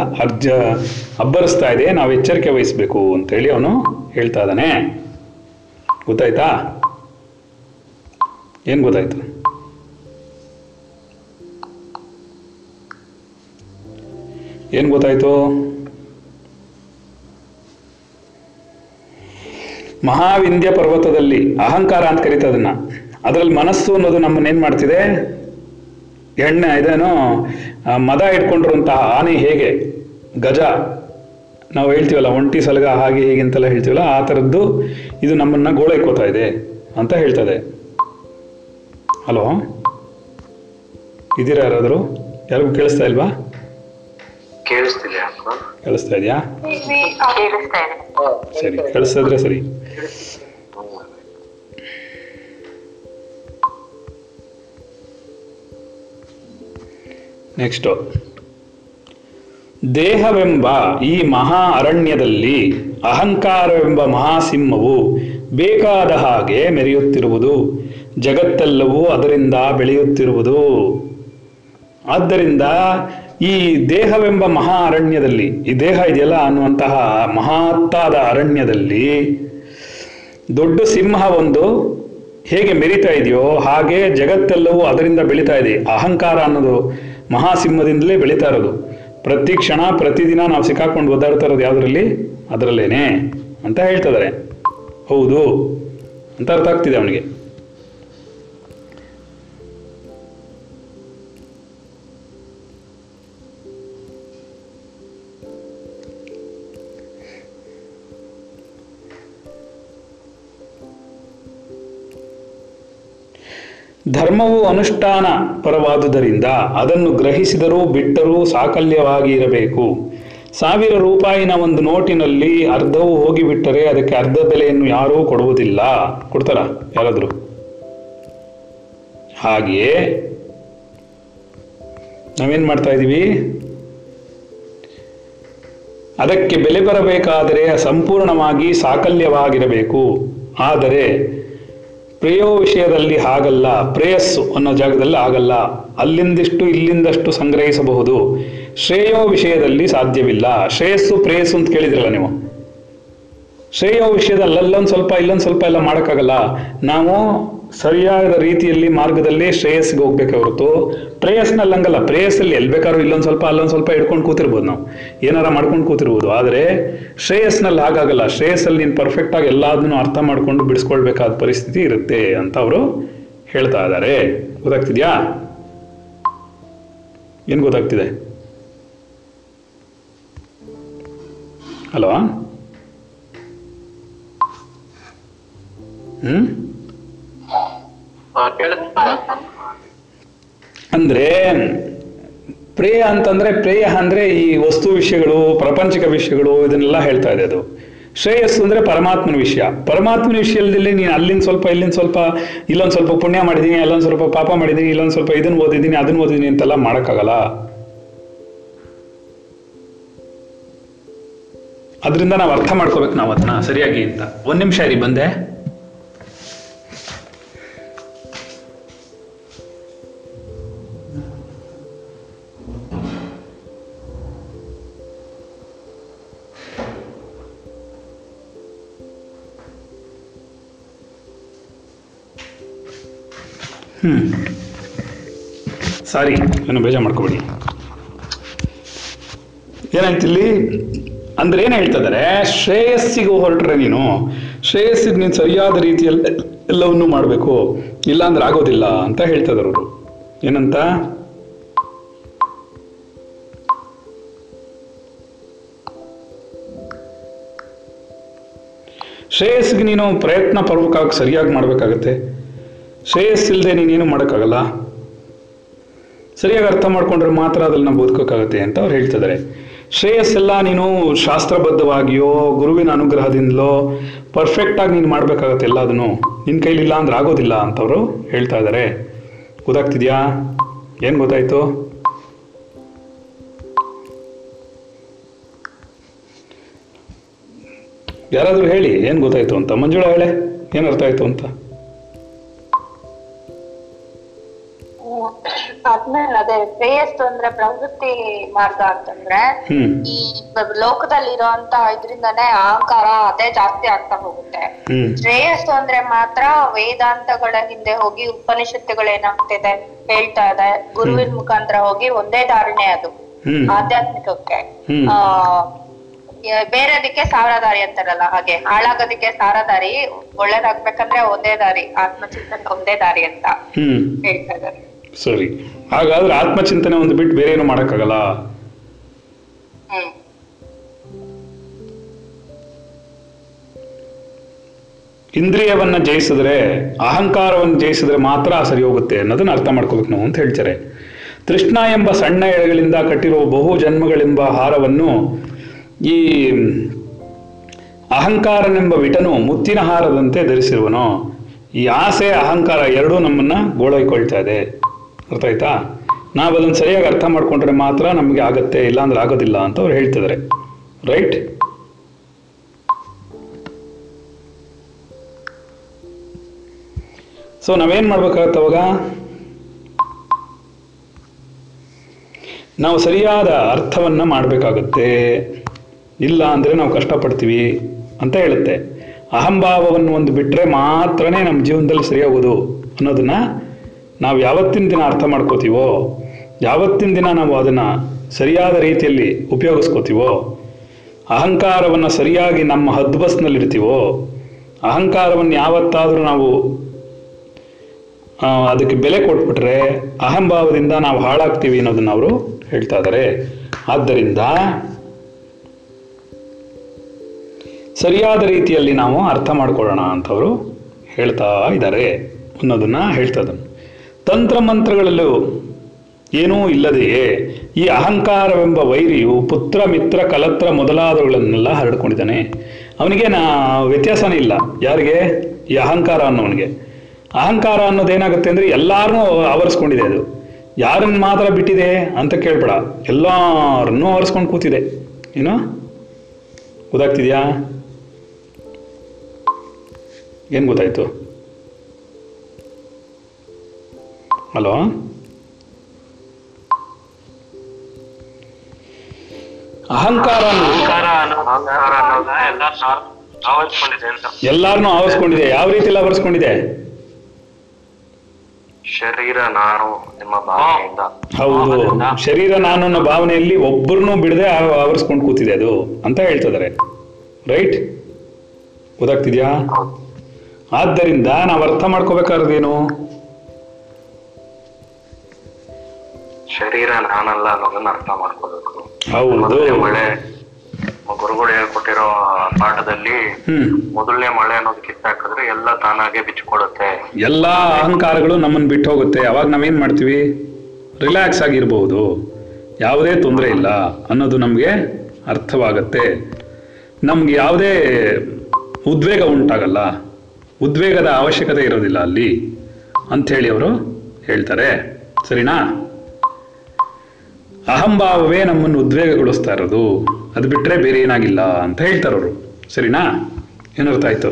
ಅಬ್ಬರಿಸ್ತಾ ಇದೆ, ನಾವು ಎಚ್ಚರಿಕೆ ವಹಿಸಬೇಕು ಅಂತೇಳಿ ಅವನು ಹೇಳ್ತಾ ಇದ್ದಾನೆ. ಗೊತ್ತಾಯ್ತಾ? ಏನು ಗೊತ್ತಾಯ್ತು? ಏನು ಗೊತ್ತಾಯ್ತು? ಮಹಾವಿಂಧ್ಯ ಪರ್ವತದಲ್ಲಿ ಅಹಂಕಾರ ಅಂತ ಕರೀತಾ ಅದನ್ನ, ಅದರಲ್ಲಿ ಮನಸ್ಸು ಅನ್ನೋದು ನಮ್ಮನ್ನೇನು ಮಾಡ್ತಿದೆ, ಎಣ್ಣೆ ಇದೇನೋ ಮದ ಇಟ್ಕೊಂಡಿರುವಂತಹ ಆನೆ ಹೇಗೆ ಗಜ ನಾವು ಹೇಳ್ತೀವಲ್ಲ, ಒಂಟಿ ಸಲಗ ಹಾಗೆ ಹೀಗೆ ಅಂತೆಲ್ಲ ಹೇಳ್ತೀವಲ್ಲ, ಆ ಥರದ್ದು ಇದು ನಮ್ಮನ್ನು ಗೋಳೈಕೋತಾ ಇದೆ ಅಂತ ಹೇಳ್ತದೆ. ಹಲೋ, ಇದೀರಾ ಯಾರಾದರೂ? ಯಾರಿಗೂ ಕೇಳಿಸ್ತಾ ಇಲ್ವಾ? ಕೇಳಿಸ್ತಾ ಇದೆಯಾ? ಸರಿ, ಕೇಳಿಸ್ತಾ ಇದ್ರೆ ಸರಿ. ನೆಕ್ಸ್ಟು, ದೇಹವೆಂಬ ಈ ಮಹಾ ಅರಣ್ಯದಲ್ಲಿ ಅಹಂಕಾರವೆಂಬ ಮಹಾಸಿಂಹವು ಬೇಕಾದ ಹಾಗೆ ಮೆರೆಯುತ್ತಿರುವುದು, ಜಗತ್ತೆಲ್ಲವೂ ಅದರಿಂದ ಬೆಳೆಯುತ್ತಿರುವುದು. ಆದ್ದರಿಂದ ಈ ದೇಹವೆಂಬ ಮಹಾ ಅರಣ್ಯದಲ್ಲಿ, ಈ ದೇಹ ಇದೆಯಲ್ಲ ಅನ್ನುವಂತಹ ಮಹತ್ತಾದ ಅರಣ್ಯದಲ್ಲಿ ದೊಡ್ಡ ಸಿಂಹ ಒಂದು ಹೇಗೆ ಮೆರಿತಾ ಇದೆಯೋ ಹಾಗೆ ಜಗತ್ತೆಲ್ಲವೂ ಅದರಿಂದ ಬೆಳೀತಾ ಇದೆ. ಅಹಂಕಾರ ಅನ್ನೋದು ಮಹಾಸಿಂಹದಿಂದಲೇ ಬೆಳೀತಾ ಇರೋದು. ಪ್ರತಿ ಕ್ಷಣ ಪ್ರತಿದಿನ ನಾವು ಸಿಕ್ಕಾಕೊಂಡು ಒದ್ದಾಡ್ತಾ ಇರೋದು ಯಾವುದರಲ್ಲಿ? ಅದರಲ್ಲೇನೆ ಅಂತ ಹೇಳ್ತಾ ಇದ್ದಾರೆ. ಹೌದು ಅಂತ ಅರ್ಥ ಆಗ್ತಿದೆ ಅವನಿಗೆ. ಧರ್ಮವು ಅನುಷ್ಠಾನ ಪರವಾದುದರಿಂದ ಅದನ್ನು ಗ್ರಹಿಸಿದರೂ ಬಿಟ್ಟರೂ ಸಾಕಲ್ಯವಾಗಿ ಇರಬೇಕು. 1000 ರೂಪಾಯಿನ ಒಂದು ನೋಟಿನಲ್ಲಿ ಅರ್ಧವು ಹೋಗಿಬಿಟ್ಟರೆ ಅದಕ್ಕೆ ಅರ್ಧ ಬೆಲೆಯನ್ನು ಯಾರೂ ಕೊಡುವುದಿಲ್ಲ. ಕೊಡ್ತಾರಾ ಯಾರಾದರೂ? ಹಾಗೆಯೇ ನಾವೇನು ಮಾಡ್ತಾ ಇದ್ದೀವಿ, ಅದಕ್ಕೆ ಬೆಲೆ ಬರಬೇಕಾದರೆ ಸಂಪೂರ್ಣವಾಗಿ ಸಾಕಲ್ಯವಾಗಿರಬೇಕು. ಆದರೆ ಪ್ರೇಯೋ ವಿಷಯದಲ್ಲಿ ಹಾಗಲ್ಲ, ಪ್ರೇಯಸ್ಸು ಅನ್ನೋ ಜಾಗದಲ್ಲಿ ಆಗಲ್ಲ, ಅಲ್ಲಿಂದಿಷ್ಟು ಇಲ್ಲಿಂದಷ್ಟು ಸಂಗ್ರಹಿಸಬಹುದು. ಶ್ರೇಯೋ ವಿಷಯದಲ್ಲಿ ಸಾಧ್ಯವಿಲ್ಲ. ಶ್ರೇಯಸ್ಸು ಪ್ರೇಯಸ್ಸು ಅಂತ ಕೇಳಿದ್ರಲ್ಲ ನೀವು, ಶ್ರೇಯೋ ವಿಷಯದಲ್ಲಿ ಅಲ್ಲೊಂದು ಸ್ವಲ್ಪ ಇಲ್ಲೊಂದು ಸ್ವಲ್ಪ ಎಲ್ಲ ಮಾಡೋಕ್ಕಾಗಲ್ಲ. ನಾವು ಸರಿಯಾದ ರೀತಿಯಲ್ಲಿ ಮಾರ್ಗದಲ್ಲಿ ಶ್ರೇಯಸ್ಸಿಗೆ ಹೋಗ್ಬೇಕೆ ಹೊರತು ಪ್ರೇಯಸ್ನಲ್ಲಿ ಹಂಗಲ್ಲ. ಪ್ರೇಯಸ್ಸಲ್ಲಿ ಎಲ್ಲಿ ಬೇಕಾದ್ರೂ ಇಲ್ಲೊಂದು ಸ್ವಲ್ಪ ಅಲ್ಲೊಂದು ಸ್ವಲ್ಪ ಇಟ್ಕೊಂಡು ಕೂತಿರ್ಬೋದು, ನಾವು ಏನಾರ ಮಾಡ್ಕೊಂಡು ಕೂತಿರ್ಬೋದು. ಆದರೆ ಶ್ರೇಯಸ್ನಲ್ಲಿ ಹಾಗಾಗಲ್ಲ. ಶ್ರೇಯಸ್ಸಲ್ಲಿ ನೀನು ಪರ್ಫೆಕ್ಟಾಗಿ ಎಲ್ಲದನ್ನೂ ಅರ್ಥ ಮಾಡಿಕೊಂಡು ಬಿಡಿಸ್ಕೊಳ್ಬೇಕಾದ ಪರಿಸ್ಥಿತಿ ಇರುತ್ತೆ ಅಂತ ಅವರು ಹೇಳ್ತಾ ಇದ್ದಾರೆ. ಗೊತ್ತಾಗ್ತಿದ್ಯಾ? ಏನು ಗೊತ್ತಾಗ್ತಿದೆ? ಹಲೋ, ಅಂದ್ರೆ ಪ್ರೇಯ ಅಂತಂದ್ರೆ ಪ್ರೇಯ ಅಂದ್ರೆ ಈ ವಸ್ತು ವಿಷಯಗಳು, ಪ್ರಪಂಚಿಕ ವಿಷಯಗಳು, ಇದನ್ನೆಲ್ಲ ಹೇಳ್ತಾ ಇದೆ ಅದು. ಶ್ರೇಯಸ್ಸು ಅಂದ್ರೆ ಪರಮಾತ್ಮನ ವಿಷಯ. ಪರಮಾತ್ಮನ ವಿಷಯದಲ್ಲಿ ನೀನು ಅಲ್ಲಿಂದ ಸ್ವಲ್ಪ ಇಲ್ಲಿಂದ ಸ್ವಲ್ಪ, ಇಲ್ಲೊಂದ್ ಸ್ವಲ್ಪ ಪುಣ್ಯ ಮಾಡಿದೀನಿ, ಅಲ್ಲೊಂದ್ ಸ್ವಲ್ಪ ಪಾಪ ಮಾಡಿದೀನಿ, ಇಲ್ಲೊಂದ್ ಸ್ವಲ್ಪ ಇದನ್ನ ಓದಿದ್ದೀನಿ ಅದನ್ನ ಓದಿದ್ದೀನಿ ಅಂತೆಲ್ಲ ಮಾಡಕ್ಕಾಗಲ್ಲ. ಅದರಿಂದ ನಾವು ಅರ್ಥ ಮಾಡ್ಕೋಬೇಕು ನಾವು ಅದನ್ನ ಸರಿಯಾಗಿ ಅಂತ. ಒಂದ್ ನಿಮಿಷ ಇರಿ, ಬಂದೆ. ಸಾರಿ, ಏನು ಬೇಜಾರು ಮಾಡ್ಕೊಬೇಡಿ. ಏನಾಯ್ತು ಇಲ್ಲಿ ಅಂದ್ರೆ ಏನ್ ಹೇಳ್ತಾ ಇದಾರೆ, ಶ್ರೇಯಸ್ಸಿಗೆ ಹೊರಟ್ರೆ ನೀನು, ಶ್ರೇಯಸ್ಸಿಗೆ ನೀನು ಸರಿಯಾದ ರೀತಿಯಲ್ಲಿ ಎಲ್ಲವನ್ನೂ ಮಾಡಬೇಕು, ಇಲ್ಲಾಂದ್ರೆ ಆಗೋದಿಲ್ಲ ಅಂತ ಹೇಳ್ತಾ ಇದಾರೆ ಅವರು. ಏನಂತ? ಶ್ರೇಯಸ್ಸಿಗೆ ನೀನು ಪ್ರಯತ್ನ ಪೂರ್ವಕವಾಗಿ ಸರಿಯಾಗಿ ಮಾಡ್ಬೇಕಾಗತ್ತೆ, ಶ್ರೇಯಸ್ ಇಲ್ಲದೆ ನೀನೇನು ಮಾಡೋಕ್ಕಾಗಲ್ಲ. ಸರಿಯಾಗಿ ಅರ್ಥ ಮಾಡ್ಕೊಂಡ್ರೆ ಮಾತ್ರ ಅದನ್ನ ಬದುಕೋಕ್ಕಾಗತ್ತೆ ಅಂತ ಅವ್ರು ಹೇಳ್ತಿದ್ದಾರೆ. ಶ್ರೇಯಸ್ಸೆಲ್ಲ ನೀನು ಶಾಸ್ತ್ರಬದ್ಧವಾಗಿಯೋ ಗುರುವಿನ ಅನುಗ್ರಹದಿಂದಲೋ ಪರ್ಫೆಕ್ಟ್ ಆಗಿ ನೀನು ಮಾಡ್ಬೇಕಾಗತ್ತೆ, ಎಲ್ಲ ಅದನ್ನು ನಿನ್ನ ಕೈಲಿಲ್ಲ ಅಂದ್ರೆ ಆಗೋದಿಲ್ಲ ಅಂತವ್ರು ಹೇಳ್ತಾ ಇದ್ದಾರೆ. ಗೊತ್ತಾಗ್ತಿದ್ಯಾ? ಏನು ಗೊತ್ತಾಯ್ತು? ಯಾರಾದರೂ ಹೇಳಿ ಏನು ಗೊತ್ತಾಯ್ತು ಅಂತ. ಮಂಜುಳಾ ಹೇಳೆ ಏನು ಅರ್ಥ ಆಯ್ತು ಅಂತ. ಅದೇ ಶ್ರೇಯಸ್ಸು ಅಂದ್ರೆ ಪ್ರವೃತ್ತಿ ಮಾರ್ಗ ಅಂತಂದ್ರೆ ಈ ಲೋಕದಲ್ಲಿರೋಂತ ಇದ್ರಿಂದಾನೇ ಅಹಂಕಾರ ಅದೇ ಜಾಸ್ತಿ ಆಗ್ತಾ ಹೋಗುತ್ತೆ. ಶ್ರೇಯಸ್ಸು ಅಂದ್ರೆ ಮಾತ್ರ ವೇದಾಂತಗಳ ಹಿಂದೆ ಹೋಗಿ ಉಪನಿಷತ್ತುಗಳೇನಾಗ್ತಿದೆ ಹೇಳ್ತಾ ಇದೆ, ಗುರುವಿನ ಮುಖಾಂತರ ಹೋಗಿ ಒಂದೇ ಧಾರಣೆ ಅದು ಆಧ್ಯಾತ್ಮಿಕಕ್ಕೆ. ಬೇರೆದಕ್ಕೆ ಸಾವಿರ ದಾರಿ ಅಂತಾರಲ್ಲ ಹಾಗೆ, ಹಾಳಾಗೋದಕ್ಕೆ ಸಾವಿರ ದಾರಿ, ಒಳ್ಳೇದಾಗ್ಬೇಕಂದ್ರೆ ಒಂದೇ ದಾರಿ, ಆತ್ಮಚಿಂತನಕ್ಕೆ ಒಂದೇ ದಾರಿ ಅಂತ ಹೇಳ್ತಾ ಇದ್ದಾರೆ. ಸರಿ, ಹಾಗಾದ್ರೆ ಆತ್ಮಚಿಂತನೆ ಒಂದು ಬಿಟ್ಟು ಬೇರೆ ಏನು ಮಾಡಕ್ಕಾಗಲ್ಲ. ಇಂದ್ರಿಯವನ್ನ ಜಯಿಸಿದ್ರೆ, ಅಹಂಕಾರವನ್ನು ಜಯಿಸಿದ್ರೆ ಮಾತ್ರ ಸರಿ ಹೋಗುತ್ತೆ ಅನ್ನೋದನ್ನ ಅರ್ಥ ಮಾಡ್ಕೋಬೇಕು ನಾವು ಅಂತ ಹೇಳ್ತಾರೆ. ತೃಷ್ಣಾ ಎಂಬ ಸಣ್ಣ ಎಳೆಗಳಿಂದ ಕಟ್ಟಿರುವ ಬಹು ಜನ್ಮಗಳೆಂಬ ಹಾರವನ್ನು ಈ ಅಹಂಕಾರನೆಂಬ ವಿಟನು ಮುತ್ತಿನ ಹಾರದಂತೆ ಧರಿಸಿರುವನು. ಈ ಆಸೆ ಅಹಂಕಾರ ಎರಡೂ ನಮ್ಮನ್ನ ಗೋಳೈಕೊಳ್ತಾ ಇದೆ. ಅರ್ಥ ಆಯ್ತಾ? ನಾವು ಅದನ್ನು ಸರಿಯಾಗಿ ಅರ್ಥ ಮಾಡ್ಕೊಂಡ್ರೆ ಮಾತ್ರ ನಮಗೆ ಆಗತ್ತೆ, ಇಲ್ಲಾಂದ್ರೆ ಆಗೋದಿಲ್ಲ ಅಂತ ಅವ್ರು ಹೇಳ್ತಿದ್ದಾರೆ. ರೈಟ್? ಸೊ ನಾವೇನ್ ಮಾಡ್ಬೇಕಾಗತ್ತೆ ಅವಾಗ? ನಾವು ಸರಿಯಾದ ಅರ್ಥವನ್ನ ಮಾಡ್ಬೇಕಾಗತ್ತೆ, ಇಲ್ಲ ಅಂದ್ರೆ ನಾವು ಕಷ್ಟಪಡ್ತೀವಿ ಅಂತ ಹೇಳುತ್ತೆ. ಅಹಂಭಾವವನ್ನು ಒಂದು ಬಿಟ್ರೆ ಮಾತ್ರನೇ ನಮ್ಮ ಜೀವನದಲ್ಲಿ ಸರಿಯಾಗೋದು ಅನ್ನೋದನ್ನ ನಾವು ಯಾವತ್ತಿನ ದಿನ ಅರ್ಥ ಮಾಡ್ಕೋತೀವೋ, ಯಾವತ್ತಿನ ದಿನ ನಾವು ಅದನ್ನು ಸರಿಯಾದ ರೀತಿಯಲ್ಲಿ ಉಪಯೋಗಿಸ್ಕೋತೀವೋ, ಅಹಂಕಾರವನ್ನು ಸರಿಯಾಗಿ ನಮ್ಮ ಹದ್ಬಸ್ನಲ್ಲಿಡ್ತೀವೋ, ಅಹಂಕಾರವನ್ನು ಯಾವತ್ತಾದರೂ ನಾವು ಅದಕ್ಕೆ ಬೆಲೆ ಕೊಟ್ಬಿಟ್ರೆ ಅಹಂಭಾವದಿಂದ ನಾವು ಹಾಳಾಗ್ತೀವಿ ಅನ್ನೋದನ್ನ ಅವರು ಹೇಳ್ತಾ ಇದ್ದಾರೆ. ಆದ್ದರಿಂದ ಸರಿಯಾದ ರೀತಿಯಲ್ಲಿ ನಾವು ಅರ್ಥ ಮಾಡ್ಕೊಳ್ಳೋಣ ಅಂತವರು ಹೇಳ್ತಾ ಇದ್ದಾರೆ ಅನ್ನೋದನ್ನ ಹೇಳ್ತಾ ಇದ್ದಾನೆ. ತಂತ್ರ ಮಂತ್ರಗಳಲ್ಲೂ ಏನೂ ಇಲ್ಲದೆಯೇ ಈ ಅಹಂಕಾರವೆಂಬ ವೈರಿಯು ಪುತ್ರ ಮಿತ್ರ ಕಲತ್ರ ಮೊದಲಾದವುಗಳನ್ನೆಲ್ಲ ಹರಡ್ಕೊಂಡಿದ್ದಾನೆ. ಅವನಿಗೆ ವ್ಯತ್ಯಾಸನೇ ಇಲ್ಲ. ಯಾರಿಗೆ? ಈ ಅಹಂಕಾರ ಅನ್ನೋವನಿಗೆ. ಅಹಂಕಾರ ಅನ್ನೋದೇನಾಗುತ್ತೆ ಅಂದರೆ ಎಲ್ಲಾರನ್ನೂ ಆವರಿಸ್ಕೊಂಡಿದೆ ಅದು. ಯಾರನ್ನ ಮಾತ್ರ ಬಿಟ್ಟಿದೆ ಅಂತ ಕೇಳ್ಬೇಡ, ಎಲ್ಲಾರನ್ನೂ ಆವರಿಸ್ಕೊಂಡು ಕೂತಿದೆ. ಏನೋ ಗೊತ್ತಾಗ್ತಿದ್ಯಾ? ಏನು ಗೊತ್ತಾಯ್ತು? ಹಲೋ, ಅಹಂಕಾರ ಎಲ್ಲಾರನ್ನೂ ಆವರಿಸ್ಕೊಂಡಿದೆ. ಯಾವ ರೀತಿಯಲ್ಲಿ ಆವರಿಸ್ಕೊಂಡಿದೆ? ಶರೀರ ನಾನು ಹೌದು, ಶರೀರ ನಾನು ಅನ್ನೋ ಭಾವನೆಯಲ್ಲಿ ಒಬ್ಬರನ್ನೂ ಬಿಡದೆ ಆವರಿಸ್ಕೊಂಡು ಕೂತಿದೆ ಅದು ಅಂತ ಹೇಳ್ತಿದ್ದಾರೆ. ರೈಟ್? ಗೊತ್ತಾಗ್ತಿದ್ಯಾ? ಆದ್ದರಿಂದ ನಾವು ಅರ್ಥ ಮಾಡ್ಕೋಬೇಕಾದ್ರೇನು? ಶರೀರ ನಾನಲ್ಲ ಅನ್ನೋದನ್ನ ಅರ್ಥ ಮಾಡ್ಕೋಬೇಕು. ಮಳೆ ಗುರುಗಳು ಹೇಳ್ಕೊಟ್ಟಿರೋ ಪಾಠದಲ್ಲಿ ಮೊದಲನೇ ಮಳೆ ಅನ್ನೋದು ಕಿತ್ತಾಕಿದ್ರೆ ಎಲ್ಲ ತಾನಾಗೆ ಬಿಚ್ಚಿಕೊಡುತ್ತೆ, ಎಲ್ಲಾ ಅಹಂಕಾರಗಳು ನಮ್ಮನ್ನ ಬಿಟ್ಟು ಹೋಗುತ್ತೆ. ಅವಾಗ ನಾವೇನ್ ಮಾಡ್ತೀವಿ? ರಿಲ್ಯಾಕ್ಸ್ ಆಗಿರ್ಬಹುದು, ಯಾವುದೇ ತೊಂದರೆ ಇಲ್ಲ ಅನ್ನೋದು ನಮಗೆ ಅರ್ಥವಾಗತ್ತೆ. ನಮ್ಗೆ ಯಾವುದೇ ಉದ್ವೇಗ ಉಂಟಾಗಲ್ಲ, ಉದ್ವೇಗದ ಅವಶ್ಯಕತೆ ಇರೋದಿಲ್ಲ ಅಲ್ಲಿ ಅಂಥೇಳಿ ಅವರು ಹೇಳ್ತಾರೆ. ಸರಿನಾ? ಅಹಂಭಾವವೇ ನಮ್ಮನ್ನು ಉದ್ವೇಗಗೊಳಿಸ್ತಾ ಇರೋದು, ಅದು ಬಿಟ್ಟರೆ ಬೇರೆ ಏನಾಗಿಲ್ಲ ಅಂತ ಹೇಳ್ತಾರವರು. ಸರಿನಾ? ಏನರ್ಥ ಆಯ್ತು?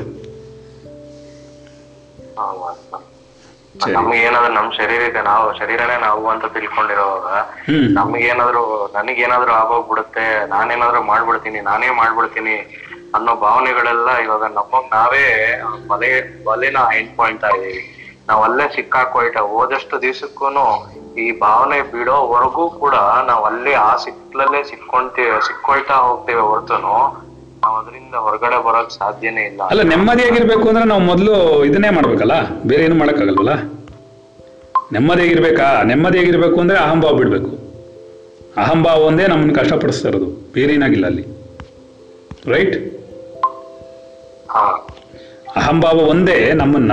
ನಮ್ಗೆ ಏನಾದ್ರೂ ನಮ್ ಶರೀರ ಇದೆ, ನಾವು ಶರೀರನೇ ನಾವು ಅಂತ ತಿಳ್ಕೊಂಡಿರೋವಾಗ ನಮ್ಗೇನಾದ್ರು ನನಗೇನಾದ್ರು ಆಗೋಗ್ಬಿಡುತ್ತೆ, ನಾನೇನಾದ್ರು ಮಾಡ್ಬಿಡ್ತೀನಿ, ನಾನೇ ಮಾಡ್ಬಿಡ್ತೀನಿ ಅನ್ನೋ ಭಾವನೆಗಳೆಲ್ಲ ಇವಾಗ ನಮ್ಮ ನಾವೇ ಬಲೆನ ಎಂಡ್ ಪಾಯಿಂಟ್ ಆಗಿದ್ದೀವಿ. ನಾವ್ ಅಲ್ಲೇ ಸಿಕ್ಕಾಕೊಯ್ಟ ಹೋದಷ್ಟು ದಿವ್ಸಕ್ಕೂ ಈ ಭಾವನೆ ಬಿಡೋವರೆಗೂ ಕೂಡ ನಾವ್ ಅಲ್ಲೇ ಆ ಸಿಕ್ಲಲ್ಲೇ ಸಿಕ್ಕೊಳ್ತಾ ಹೋಗ್ತೇವೆ ಹೊರತುನು ನಾವ್ ಅದರಿಂದ ಹೊರಗಡೆ ಬರೋಕ್ ಸಾಧ್ಯನೇ ಇಲ್ಲ. ಅಲ್ಲ, ನೆಮ್ಮದಿಯಾಗಿರ್ಬೇಕು ಅಂದ್ರೆ ನಾವು ಮೊದಲು ಇದನ್ನೇ ಮಾಡ್ಬೇಕಲ್ಲ, ಬೇರೆ ಏನು ಮಾಡಕ್ಕಾಗಲ್ವಲ್ಲ. ನೆಮ್ಮದಿಯಾಗಿರ್ಬೇಕಾ? ನೆಮ್ಮದಿಯಾಗಿರ್ಬೇಕು ಅಂದ್ರೆ ಅಹಂಭಾವ ಬಿಡ್ಬೇಕು. ಅಹಂಭಾವ ಒಂದೇ ನಮ್ಮನ್ನು ಕಷ್ಟಪಡಿಸ್ತಾ ಇರೋದು, ಬೇರೆ ಏನಾಗಿಲ್ಲ ಅಲ್ಲಿ. ರೈಟ್? ಅಹಂಭಾವ ಒಂದೇ ನಮ್ಮನ್ನ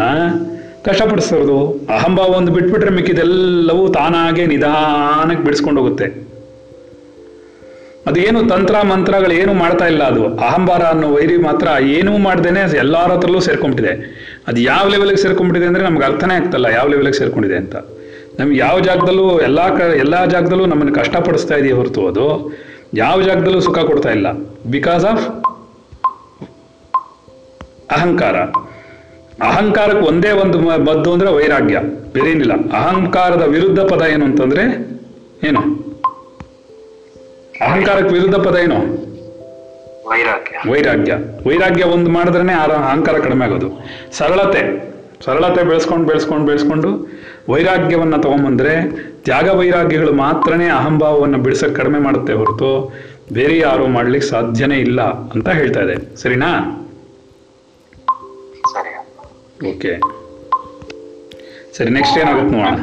ಕಷ್ಟಪಡಿಸೋದು. ಅಹಂಭಾವ ಒಂದು ಬಿಟ್ಬಿಟ್ರೆ ಮಿಕ್ಕಿದೆಲ್ಲವೂ ತಾನಾಗೆ ನಿಧಾನಕ್ಕೆ ಬಿಡಿಸ್ಕೊಂಡು ಹೋಗುತ್ತೆ. ಅದೇನು ತಂತ್ರ ಮಂತ್ರಗಳು ಏನು ಮಾಡ್ತಾ ಇಲ್ಲ, ಅದು ಅಹಂಭಾರ ಅನ್ನೋ ವೈರಿ ಮಾತ್ರ ಏನೂ ಮಾಡ್ದೇನೆ ಎಲ್ಲರ ಹತ್ರಲ್ಲೂ ಸೇರ್ಕೊಂಡ್ಬಿಟ್ಟಿದೆ. ಅದು ಯಾವ ಲೆವೆಲ್ಗೆ ಸೇರ್ಕೊಂಡ್ಬಿಟ್ಟಿದೆ ಅಂದ್ರೆ ನಮ್ಗೆ ಅರ್ಥನೇ ಆಗ್ತಲ್ಲ ಯಾವ ಲೆವೆಲ್ಗೆ ಸೇರ್ಕೊಂಡಿದೆ ಅಂತ. ನಮ್ಗೆ ಯಾವ ಜಾಗದಲ್ಲೂ ಎಲ್ಲ ಜಾಗದಲ್ಲೂ ನಮ್ಮನ್ನು ಕಷ್ಟಪಡಿಸ್ತಾ ಇದೆಯಾ ಹೊರತು ಅದು ಯಾವ ಜಾಗದಲ್ಲೂ ಸುಖ ಕೊಡ್ತಾ ಇಲ್ಲ. ಬಿಕಾಸ್ ಆಫ್ ಅಹಂಕಾರ. ಅಹಂಕಾರಕ್ಕೆ ಒಂದೇ ಒಂದು ಬದ್ದು ಅಂದ್ರೆ ವೈರಾಗ್ಯ, ಬೇರೇನಿಲ್ಲ. ಅಹಂಕಾರದ ವಿರುದ್ಧ ಪದ ಏನು ಅಂತಂದ್ರೆ ಏನು? ಅಹಂಕಾರಕ್ಕೆ ವಿರುದ್ಧ ಪದ ಏನು? ವೈರಾಗ್ಯ. ವೈರಾಗ್ಯ. ವೈರಾಗ್ಯ ಒಂದು ಮಾಡಿದ್ರೆ ಅಹಂಕಾರ ಕಡಿಮೆ ಆಗೋದು. ಸರಳತೆ, ಸರಳತೆ ಬೆಳೆಸ್ಕೊಂಡು ಬೆಳೆಸ್ಕೊಂಡು ಬೆಳೆಸ್ಕೊಂಡು ವೈರಾಗ್ಯವನ್ನು ತಗೊಂಬಂದ್ರೆ ತ್ಯಾಗ ವೈರಾಗ್ಯಗಳು ಮಾತ್ರನೇ ಅಹಂಭಾವವನ್ನು ಬಿಡಿಸಕ್ಕೆ ಕಡಿಮೆ ಮಾಡುತ್ತೆ ಹೊರತು ಬೇರೆ ಯಾರು ಮಾಡ್ಲಿಕ್ಕೆ ಸಾಧ್ಯನೇ ಇಲ್ಲ ಅಂತ ಹೇಳ್ತಾ ಇದೆ. ಸರಿನಾ? ಓಕೆ, ಸರಿ. ನೆಕ್ಸ್ಟ್ ಏನಾಗುತ್ತೆ ನೋಡೋಣ.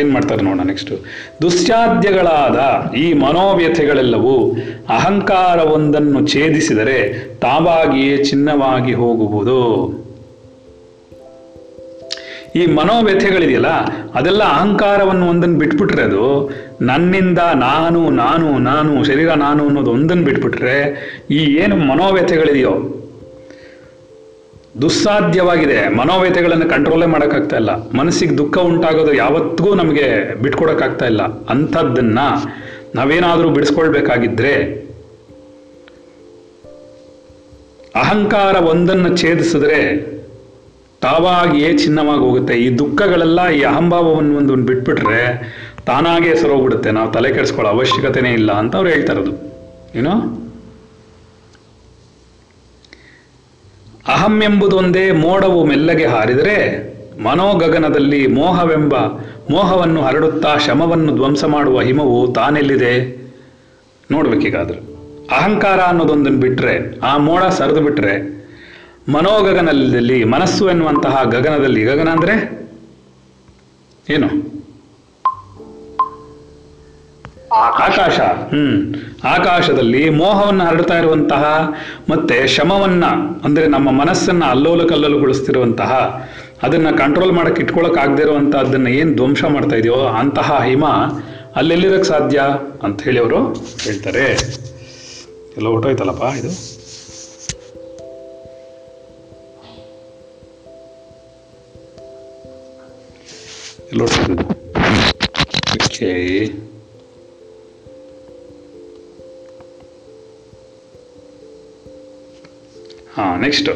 ಏನ್ ಮಾಡ್ತಾರೆ ನೋಡೋಣ ನೆಕ್ಸ್ಟ್. ದುಶ್ಚಾದ್ಯಗಳಾದ ಈ ಮನೋವ್ಯಥೆಗಳೆಲ್ಲವೂ ಅಹಂಕಾರವೊಂದನ್ನು ಛೇದಿಸಿದರೆ ತಾವಾಗಿಯೇ ಚಿನ್ನವಾಗಿ ಹೋಗುವುದು. ಈ ಮನೋವ್ಯಥೆಗಳಿದೆಯಲ್ಲ ಅದೆಲ್ಲ ಅಹಂಕಾರವನ್ನು ಒಂದನ್ನು ಬಿಟ್ಬಿಟ್ರೆ, ಅದು ನನ್ನಿಂದ ನಾನು ನಾನು ನಾನು ಶರೀರ ನಾನು ಅನ್ನೋದು ಒಂದನ್ನು ಬಿಟ್ಬಿಟ್ರೆ ಈ ಏನು ಮನೋವ್ಯಥೆಗಳಿದೆಯೋ ದುಸ್ಸಾಧ್ಯವಾಗಿದೆ. ಮನೋವ್ಯಥೆಗಳನ್ನು ಕಂಟ್ರೋಲೇ ಮಾಡೋಕ್ಕಾಗ್ತಾ ಇಲ್ಲ, ಮನಸ್ಸಿಗೆ ದುಃಖ ಉಂಟಾಗೋದು ಯಾವತ್ತಿಗೂ ನಮಗೆ ಬಿಟ್ಕೊಡೋಕ್ಕಾಗ್ತಾ ಇಲ್ಲ. ಅಂಥದ್ದನ್ನು ನಾವೇನಾದರೂ ಬಿಡಿಸ್ಕೊಳ್ಬೇಕಾಗಿದ್ರೆ ಅಹಂಕಾರ ಒಂದನ್ನು ಛೇದಿಸಿದ್ರೆ ತಾವಾಗಿಯೇ ಚಿನ್ನವಾಗಿ ಹೋಗುತ್ತೆ. ಈ ದುಃಖಗಳೆಲ್ಲ ಈ ಅಹಂಭಾವವನ್ನು ಒಂದು ಬಿಟ್ಬಿಟ್ರೆ ತಾನಾಗೇ ಸರೋಗ್ಬಿಡುತ್ತೆ, ನಾವು ತಲೆ ಕೆಡಿಸ್ಕೊಳ್ಳೋ ಅವಶ್ಯಕತೆನೇ ಇಲ್ಲ ಅಂತ ಅವ್ರು ಹೇಳ್ತಾ ಇರೋದು. ಏನೋ ಅಹಂ ಎಂಬುದೊಂದೇ ಮೋಡವು ಮೆಲ್ಲಗೆ ಹಾರಿದರೆ ಮನೋಗಗನದಲ್ಲಿ ಮೋಹವನ್ನು ಹರಡುತ್ತಾ ಶಮವನ್ನು ಧ್ವಂಸ ಮಾಡುವ ಹಿಮವು ತಾನೆಲ್ಲಿದೆ ನೋಡ್ಬೇಕೀಗಾದ್ರೂ. ಅಹಂಕಾರ ಅನ್ನೋದೊಂದನ್ನು ಬಿಟ್ರೆ, ಆ ಮೋಡ ಸರಿದು ಬಿಟ್ರೆ ಮನೋಗಗನದಲ್ಲಿ, ಮನಸ್ಸು ಎನ್ನುವಂತಹ ಗಗನದಲ್ಲಿ, ಗಗನ ಅಂದ್ರೆ ಏನು? ಆಕಾಶ. ಆಕಾಶದಲ್ಲಿ ಮೋಹವನ್ನು ಹರಡ್ತಾ ಇರುವಂತಹ ಮತ್ತೆ ಶಮವನ್ನ ಅಂದ್ರೆ ನಮ್ಮ ಮನಸ್ಸನ್ನ ಅಲ್ಲೋಲಕಲ್ಲೋಲಗೊಳಿಸ್ತಿರುವಂತಹ ಅದನ್ನ ಕಂಟ್ರೋಲ್ ಮಾಡಕ್ ಇಟ್ಕೊಳಕ್ ಆಗದೆ ಇರುವಂತಹ ಅದನ್ನ ಏನ್ ಧ್ವಂಸ ಮಾಡ್ತಾ ಇದೆಯೋ ಅಂತಹ ಹಿಮ ಅಲ್ಲೆಲ್ಲಿರಕ್ ಸಾಧ್ಯ ಅಂತ ಹೇಳಿ ಅವರು ಹೇಳ್ತಾರೆ. ಎಲ್ಲ ಹೊಟ್ಟೋಯ್ತಲ್ಲಪ್ಪ ಇದು. ಓಕೆ, ಹಾ, ನೆಕ್ಸ್ಟ್.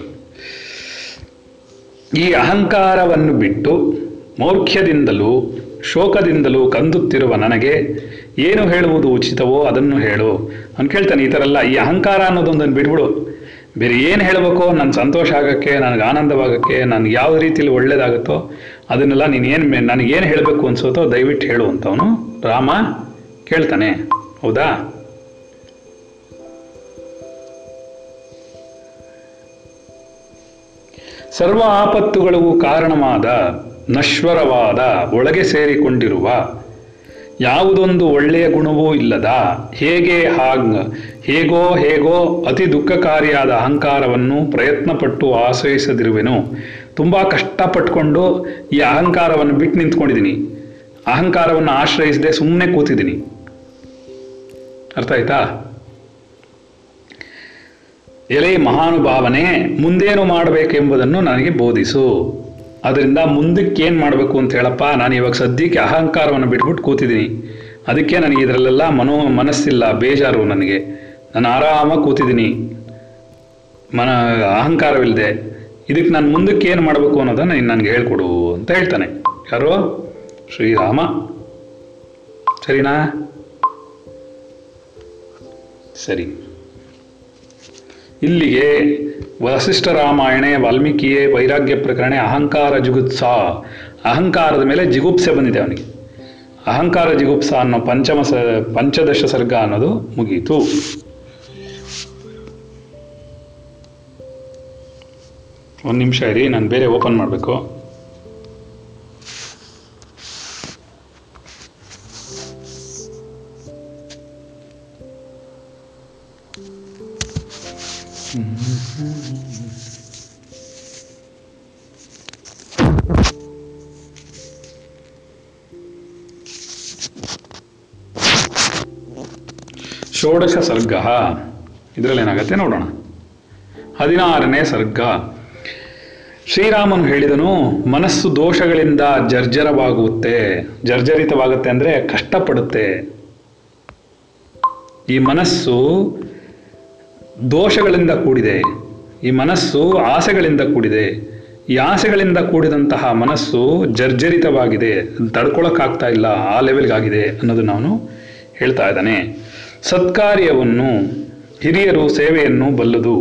ಈ ಅಹಂಕಾರವನ್ನು ಬಿಟ್ಟು ಮೌಢ್ಯದಿಂದಲೂ ಶೋಕದಿಂದಲೂ ಕಂದುತ್ತಿರುವ ನನಗೆ ಏನು ಹೇಳುವುದು ಉಚಿತವೋ ಅದನ್ನು ಹೇಳು ಅಂತ ಹೇಳ್ತಾನೆ. ಈ ಥರ ಎಲ್ಲ ಈ ಅಹಂಕಾರ ಅನ್ನೋದೊಂದನ್ನು ಬಿಟ್ಬಿಡು, ಬೇರೆ ಏನು ಹೇಳಬೇಕೋ, ನನ್ನ ಸಂತೋಷ ಆಗೋಕ್ಕೆ, ನನಗೆ ಆನಂದವಾಗೋಕ್ಕೆ, ನನಗೆ ಯಾವ ರೀತಿಯಲ್ಲಿ ಒಳ್ಳೇದಾಗುತ್ತೋ ಅದನ್ನೆಲ್ಲ ನೀನೇನು ನನಗೇನು ಹೇಳಬೇಕು ಅನಿಸುತ್ತೋ ದಯವಿಟ್ಟು ಹೇಳು ಅಂತವನು ರಾಮ ಕೇಳ್ತಾನೆ. ಹೌದಾ? ಸರ್ವ ಆಪತ್ತುಗಳಿಗೂ ಕಾರಣವಾದ ನಶ್ವರವಾದ ಒಳಗೆ ಸೇರಿಕೊಂಡಿರುವ ಯಾವುದೊಂದು ಒಳ್ಳೆಯ ಗುಣವೂ ಇಲ್ಲದ ಹೇಗೋ ಅತಿ ದುಃಖಕಾರಿಯಾದ ಅಹಂಕಾರವನ್ನು ಪ್ರಯತ್ನಪಟ್ಟು ಆಶ್ರಯಿಸದಿರುವೆನು. ತುಂಬ ಕಷ್ಟಪಟ್ಕೊಂಡು ಈ ಅಹಂಕಾರವನ್ನು ಬಿಟ್ಟು ನಿಂತ್ಕೊಂಡಿದ್ದೀನಿ, ಅಹಂಕಾರವನ್ನು ಆಶ್ರಯಿಸದೆ ಸುಮ್ಮನೆ ಕೂತಿದ್ದೀನಿ. ಅರ್ಥ ಆಯ್ತಾ? ಎಲೆ ಮಹಾನುಭಾವನೆ, ಮುಂದೇನು ಮಾಡಬೇಕೆಂಬುದನ್ನು ನನಗೆ ಬೋಧಿಸು. ಅದರಿಂದ ಮುಂದಕ್ಕೆ ಏನು ಮಾಡಬೇಕು ಅಂತ ಹೇಳಪ್ಪ, ನಾನು ಇವಾಗ ಸದ್ಯಕ್ಕೆ ಅಹಂಕಾರವನ್ನು ಬಿಟ್ಬಿಟ್ಟು ಕೂತಿದ್ದೀನಿ, ಅದಕ್ಕೆ ನನಗೆ ಇದರಲ್ಲೆಲ್ಲ ಮನಸ್ಸಿಲ್ಲ, ಬೇಜಾರು ನನಗೆ, ನಾನು ಆರಾಮಾಗಿ ಕೂತಿದ್ದೀನಿ ಅಹಂಕಾರವಿಲ್ಲದೆ, ಇದಕ್ಕೆ ನಾನು ಮುಂದಕ್ಕೆ ಏನು ಮಾಡಬೇಕು ಅನ್ನೋದನ್ನು ನನಗೆ ಹೇಳ್ಕೊಡು ಅಂತ ಹೇಳ್ತಾನೆ. ಯಾರು? ಶ್ರೀರಾಮ. ಸರಿನಾ? ಸರಿ. ಇಲ್ಲಿಗೆ ವಸಿಷ್ಠ ರಾಮಾಯಣೆ, ವಾಲ್ಮೀಕಿಯೇ ವೈರಾಗ್ಯ ಪ್ರಕರಣ, ಅಹಂಕಾರ ಜುಗುಪ್ಸ, ಅಹಂಕಾರದ ಮೇಲೆ ಜಿಗುಪ್ಸೆ ಬಂದಿದೆ ಅವನಿಗೆ. ಅಹಂಕಾರ ಜಿಗುಪ್ಸ ಅನ್ನೋ ಪಂಚದಶ ಸರ್ಗ ಅನ್ನೋದು ಮುಗೀತು. ಒಂದು ನಿಮಿಷ ಇರಿ, ನಾನು ಬೇರೆ ಓಪನ್ ಮಾಡಬೇಕು. ಷೋಡಶ ಸರ್ಗ, ಇದರಲ್ಲಿ ಏನಾಗುತ್ತೆ ನೋಡೋಣ. 16ನೇ ಸರ್ಗ. ಶ್ರೀರಾಮನು ಹೇಳಿದನು, ಮನಸ್ಸು ದೋಷಗಳಿಂದ ಜರ್ಜರಿತವಾಗುತ್ತೆ ಅಂದರೆ ಕಷ್ಟಪಡುತ್ತೆ. ಈ ಮನಸ್ಸು ದೋಷಗಳಿಂದ ಕೂಡಿದೆ, ಈ ಮನಸ್ಸು ಆಸೆಗಳಿಂದ ಕೂಡಿದೆ, ಈ ಆಸೆಗಳಿಂದ ಕೂಡಿದಂತಹ ಮನಸ್ಸು ಜರ್ಜರಿತವಾಗಿದೆ, ತಡ್ಕೊಳಕ್ಕಾಗ್ತಾ ಇಲ್ಲ, ಆ ಲೆವೆಲ್ಗಾಗಿದೆ ಅನ್ನೋದನ್ನು ಅವನು ಹೇಳ್ತಾ ಇದ್ದಾನೆ. ಸತ್ಕಾರ್ಯವನ್ನು ಹಿರಿಯರು ಸೇವೆಯನ್ನು ಬಲ್ಲದು,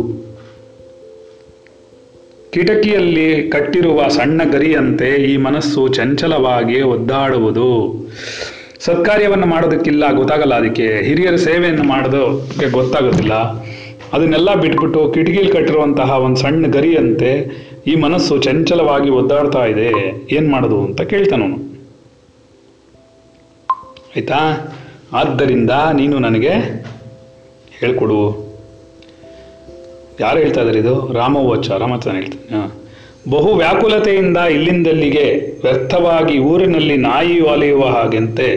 ಕಿಟಕಿಯಲ್ಲಿ ಕಟ್ಟಿರುವ ಸಣ್ಣ ಗರಿಯಂತೆ ಈ ಮನಸ್ಸು ಚಂಚಲವಾಗಿ ಒದ್ದಾಡುವುದು. ಸತ್ಕಾರ್ಯವನ್ನು ಮಾಡೋದಕ್ಕಿಲ್ಲ, ಗೊತ್ತಾಗಲ್ಲ, ಅದಕ್ಕೆ ಹಿರಿಯರ ಸೇವೆಯನ್ನು ಮಾಡೋದಕ್ಕೆ ಗೊತ್ತಾಗೋದಿಲ್ಲ. ಅದನ್ನೆಲ್ಲ ಬಿಟ್ಬಿಟ್ಟು ಕಿಟಕಿಯಲ್ಲಿ ಕಟ್ಟಿರುವಂತಹ ಒಂದು ಸಣ್ಣ ಗರಿಯಂತೆ ಈ ಮನಸ್ಸು ಚಂಚಲವಾಗಿ ಒದ್ದಾಡ್ತಾ ಇದೆ, ಏನ್ ಮಾಡೋದು ಅಂತ ಕೇಳ್ತಾನವನು. ಆಯ್ತಾ? ಆದ್ದರಿಂದ ನೀನು ನನಗೆ ಹೇಳ್ಕೊಡು. ಯಾರು ಹೇಳ್ತಾ ಇದ್ದಾರೆ? ಇದು ರಾಮವಚ, ರಾಮಚಂದ್ರ ಹೇಳ್ತಾನೆ. ಬಹು ವ್ಯಾಕುಲತೆಯಿಂದ ಇಲ್ಲಿಂದಲ್ಲಿಗೆ ವ್ಯರ್ಥವಾಗಿ ಊರಿನಲ್ಲಿ ನಾಯಿ ಒಲೆಯುವ ಹಾಗೆಂತೆ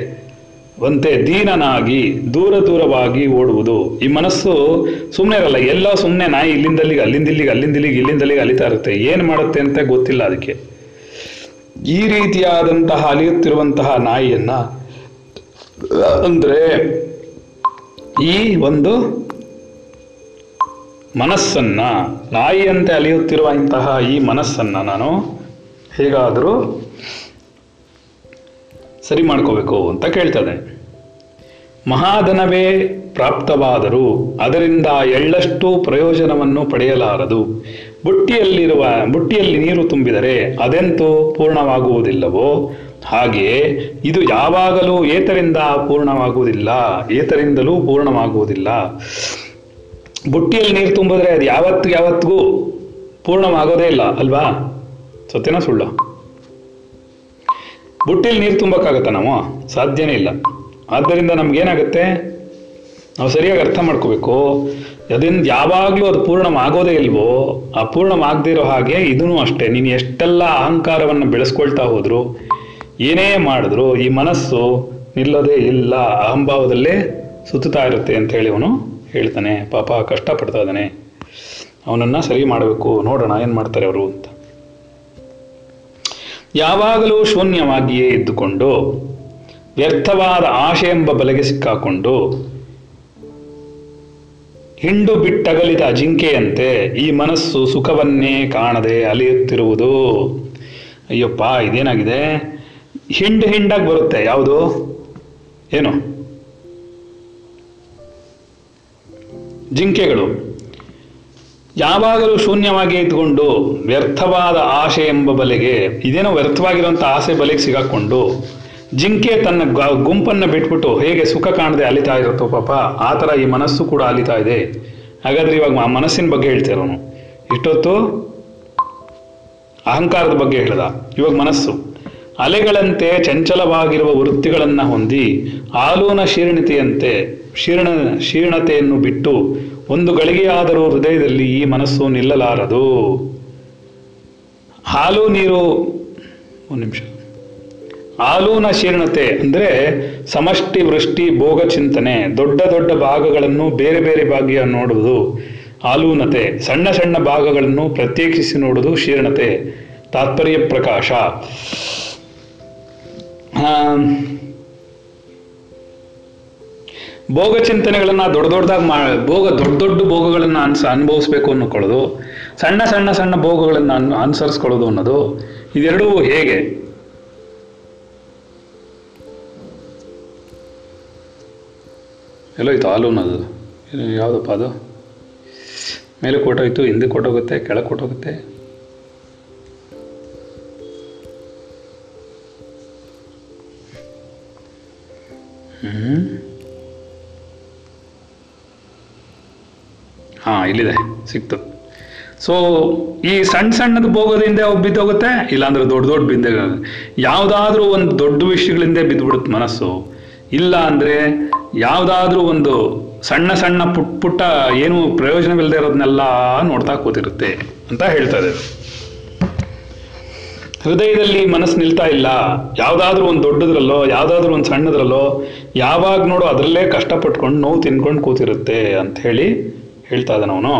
ದೀನನಾಗಿ ದೂರ ದೂರವಾಗಿ ಓಡುವುದು. ಈ ಮನಸ್ಸು ಸುಮ್ಮನೆ ಇರಲ್ಲ, ಎಲ್ಲ ಸುಮ್ಮನೆ ನಾಯಿ ಇಲ್ಲಿಂದಲ್ಲಿಗೆ ಅಲ್ಲಿಂದಲ್ಲಿಗೆ ಅಲಿತಾ ಇರುತ್ತೆ, ಏನು ಮಾಡುತ್ತೆ ಅಂತ ಗೊತ್ತಿಲ್ಲ ಅದಕ್ಕೆ. ಈ ರೀತಿಯಾದಂತಹ ಅಲಿಯುತ್ತಿರುವಂತಹ ನಾಯಿಯನ್ನ ಅಂದರೆ ಈ ಒಂದು ಮನಸ್ಸನ್ನ, ನಾಯಿಯಂತೆ ಅಲಿಯುತ್ತಿರುವಂತಹ ಈ ಮನಸ್ಸನ್ನ ನಾನು ಹೇಗಾದರೂ ಸರಿ ಮಾಡ್ಕೋಬೇಕು ಅಂತ ಕೇಳ್ತದೆ. ಮಹಾಧನವೇ ಪ್ರಾಪ್ತವಾದರೂ ಅದರಿಂದ ಎಳ್ಳಷ್ಟು ಪ್ರಯೋಜನವನ್ನು ಪಡೆಯಲಾರದು. ಬುಟ್ಟಿಯಲ್ಲಿ ನೀರು ತುಂಬಿದರೆ ಅದೆಂತೂ ಪೂರ್ಣವಾಗುವುದಿಲ್ಲವೋ ಹಾಗೆಯೇ ಇದು ಯಾವಾಗಲೂ ಏತರಿಂದಲೂ ಪೂರ್ಣವಾಗುವುದಿಲ್ಲ. ಬುಟ್ಟಿಯಲ್ಲಿ ನೀರು ತುಂಬಿದ್ರೆ ಅದು ಯಾವತ್ತಿಗೂ ಪೂರ್ಣವಾಗೋದೇ ಇಲ್ಲ ಅಲ್ವಾ? ಸತ್ಯನಾ ಸುಳ್ಳ? ಬುಟ್ಟಿಯಲ್ಲಿ ನೀರು ತುಂಬಕ್ಕಾಗತ್ತಾ? ನಾವು ಸಾಧ್ಯನೇ ಇಲ್ಲ. ಆದ್ದರಿಂದ ನಮ್ಗೇನಾಗುತ್ತೆ, ನಾವು ಸರಿಯಾಗಿ ಅರ್ಥ ಮಾಡ್ಕೋಬೇಕು, ಅದರಿಂದ ಯಾವಾಗಲೂ ಅದು ಪೂರ್ಣವಾಗೋದೇ ಇಲ್ವೋ, ಆ ಪೂರ್ಣವಾಗದಿರೋ ಹಾಗೆ ಇದೂ ಅಷ್ಟೇ. ನೀನು ಎಷ್ಟೆಲ್ಲ ಅಹಂಕಾರವನ್ನು ಬೆಳೆಸ್ಕೊಳ್ತಾ ಹೋದ್ರು, ಏನೇ ಮಾಡಿದ್ರು ಈ ಮನಸ್ಸು ನಿಲ್ಲೋದೇ ಇಲ್ಲ, ಅಹಂಭಾವದಲ್ಲೇ ಸುತ್ತುತ್ತಾ ಇರುತ್ತೆ ಅಂತ ಹೇಳಿ ಅವನು ಹೇಳ್ತಾನೆ. ಪಾಪ ಕಷ್ಟಪಡ್ತಾ ಇದ್ದಾನೆ, ಅವನನ್ನು ಸರಿ ಮಾಡಬೇಕು, ನೋಡೋಣ ಏನು ಮಾಡ್ತಾರೆ ಅವರು ಅಂತ. ಯಾವಾಗಲೂ ಶೂನ್ಯವಾಗಿಯೇ ಇದ್ದುಕೊಂಡು ವ್ಯರ್ಥವಾದ ಆಶೆ ಎಂಬ ಬಲೆಗೆ ಸಿಕ್ಕಾಕೊಂಡು ಹಿಂಡು ಬಿಟ್ಟಗಲಿದ ಜಿಂಕೆಯಂತೆ ಈ ಮನಸ್ಸು ಸುಖವನ್ನೇ ಕಾಣದೆ ಅಲಿಯುತ್ತಿರುವುದು. ಅಯ್ಯಪ್ಪ, ಇದೇನಾಗಿದೆ, ಹಿಂಡಾಗಿ ಬರುತ್ತೆ ಯಾವುದು ಏನು, ಜಿಂಕೆಗಳು. ಯಾವಾಗಲೂ ಶೂನ್ಯವಾಗಿ ಇದ್ಕೊಂಡು ವ್ಯರ್ಥವಾದ ಆಸೆ ಎಂಬ ಬಲೆಗೆ, ಇದೇನೋ ವ್ಯರ್ಥವಾಗಿರುವಂಥ ಆಸೆ ಬಲೆಗೆ ಸಿಗಾಕೊಂಡು ಜಿಂಕೆ ತನ್ನ ಗುಂಪನ್ನು ಬಿಟ್ಬಿಟ್ಟು ಹೇಗೆ ಸುಖ ಕಾಣದೆ ಅಲಿತಾ ಇರುತ್ತೋ ಪಾಪ, ಆ ಥರ ಈ ಮನಸ್ಸು ಕೂಡ ಅಲಿತಾ ಇದೆ. ಹಾಗಾದ್ರೆ ಇವಾಗ ಆ ಮನಸ್ಸಿನ ಬಗ್ಗೆ ಹೇಳ್ತಾ ಇರೋನು, ಇಷ್ಟೊತ್ತು ಅಹಂಕಾರದ ಬಗ್ಗೆ ಹೇಳ್ದ, ಇವಾಗ ಮನಸ್ಸು ಅಲೆಗಳಂತೆ ಚಂಚಲವಾಗಿರುವ ವೃತ್ತಿಗಳನ್ನು ಹೊಂದಿ ಆಲೂನ ಕ್ಷೀರ್ಣತೆಯನ್ನು ಬಿಟ್ಟು ಒಂದು ಗಳಿಗೆಯಾದರೂ ಹೃದಯದಲ್ಲಿ ಈ ಮನಸ್ಸು ನಿಲ್ಲಲಾರದು. ಹಾಲು ನೀರು ಒಂದು ನಿಮಿಷ ಆಲೂನ ಶೀರ್ಣತೆ ಅಂದರೆ ಸಮಷ್ಟಿ ವೃಷ್ಟಿ ಭೋಗ ಚಿಂತನೆ, ದೊಡ್ಡ ದೊಡ್ಡ ಭಾಗಗಳನ್ನು ಬೇರೆ ಬೇರೆ ಭಾಗಿಯ ನೋಡುವುದು ಆಲೂನತೆ, ಸಣ್ಣ ಸಣ್ಣ ಭಾಗಗಳನ್ನು ಪ್ರತ್ಯೇಕಿಸಿ ನೋಡುವುದು ಶೀರ್ಣತೆ. ತಾತ್ಪರ್ಯ ಪ್ರಕಾಶ. ಭೋಗ ಚಿಂತನೆಗಳನ್ನ ದೊಡ್ಡ ದೊಡ್ಡದಾಗಿ ದೊಡ್ಡ ದೊಡ್ಡ ಭೋಗಗಳನ್ನ ಅನುಭವಿಸ್ಬೇಕು ಅನ್ನಕೊಳ್ಳೋದು, ಸಣ್ಣ ಸಣ್ಣ ಸಣ್ಣ ಭೋಗಗಳನ್ನ ಅನುಸರಿಸ್ಕೊಳ್ಳೋದು ಅನ್ನೋದು, ಇದೆರಡೂ ಹೇಗೆ? ಎಲ್ಲೋಯ್ತು ಆಲೂನದು ಯಾವುದಪ್ಪ ಅದು? ಮೇಲೆ ಕೊಟ್ಟೋಯ್ತು, ಹಿಂದೆ ಕೊಟ್ಟೋಗುತ್ತೆ, ಕೆಳಗೆ ಕೊಟ್ಟೋಗುತ್ತೆ. ಹಾ, ಇಲ್ಲಿದೆ, ಸಿಕ್ತು. ಸೊ ಈ ಸಣ್ಣ ಸಣ್ಣದ ಭೋಗದಿಂದ ಬಿದ್ದೋಗುತ್ತೆ, ಇಲ್ಲಾಂದ್ರೆ ದೊಡ್ಡ ದೊಡ್ಡ ಬಿಂದೆ ಯಾವುದಾದ್ರೂ ಒಂದು ದೊಡ್ಡ ವಿಷಯಗಳಿಂದ ಬಿದ್ದುಬಿಡುತ್ತೆ ಮನಸ್ಸು. ಇಲ್ಲ ಅಂದರೆ ಯಾವುದಾದ್ರೂ ಒಂದು ಸಣ್ಣ ಸಣ್ಣ ಪುಟ್ಟ ಏನು ಪ್ರಯೋಜನವಿಲ್ಲದೆ ಇರೋದನ್ನೆಲ್ಲ ನೋಡ್ತಾ ಕೂತಿರುತ್ತೆ ಅಂತ ಹೇಳ್ತಾ ಇದ್ದಾರೆ. ಹೃದಯದಲ್ಲಿ ಮನಸ್ಸು ನಿಲ್ತಾ ಇಲ್ಲ, ಯಾವುದಾದ್ರೂ ಒಂದು ದೊಡ್ಡದ್ರಲ್ಲೋ ಯಾವುದಾದ್ರೂ ಒಂದು ಸಣ್ಣದ್ರಲ್ಲೋ ಯಾವಾಗ ನೋಡು ಅದರಲ್ಲೇ ಕಷ್ಟಪಟ್ಕೊಂಡು ನೋವು ತಿನ್ಕೊಂಡು ಕೂತಿರುತ್ತೆ ಅಂತ ಹೇಳಿ ಹೇಳ್ತಾ ಇದ್ದಾನೆ ಅವನು.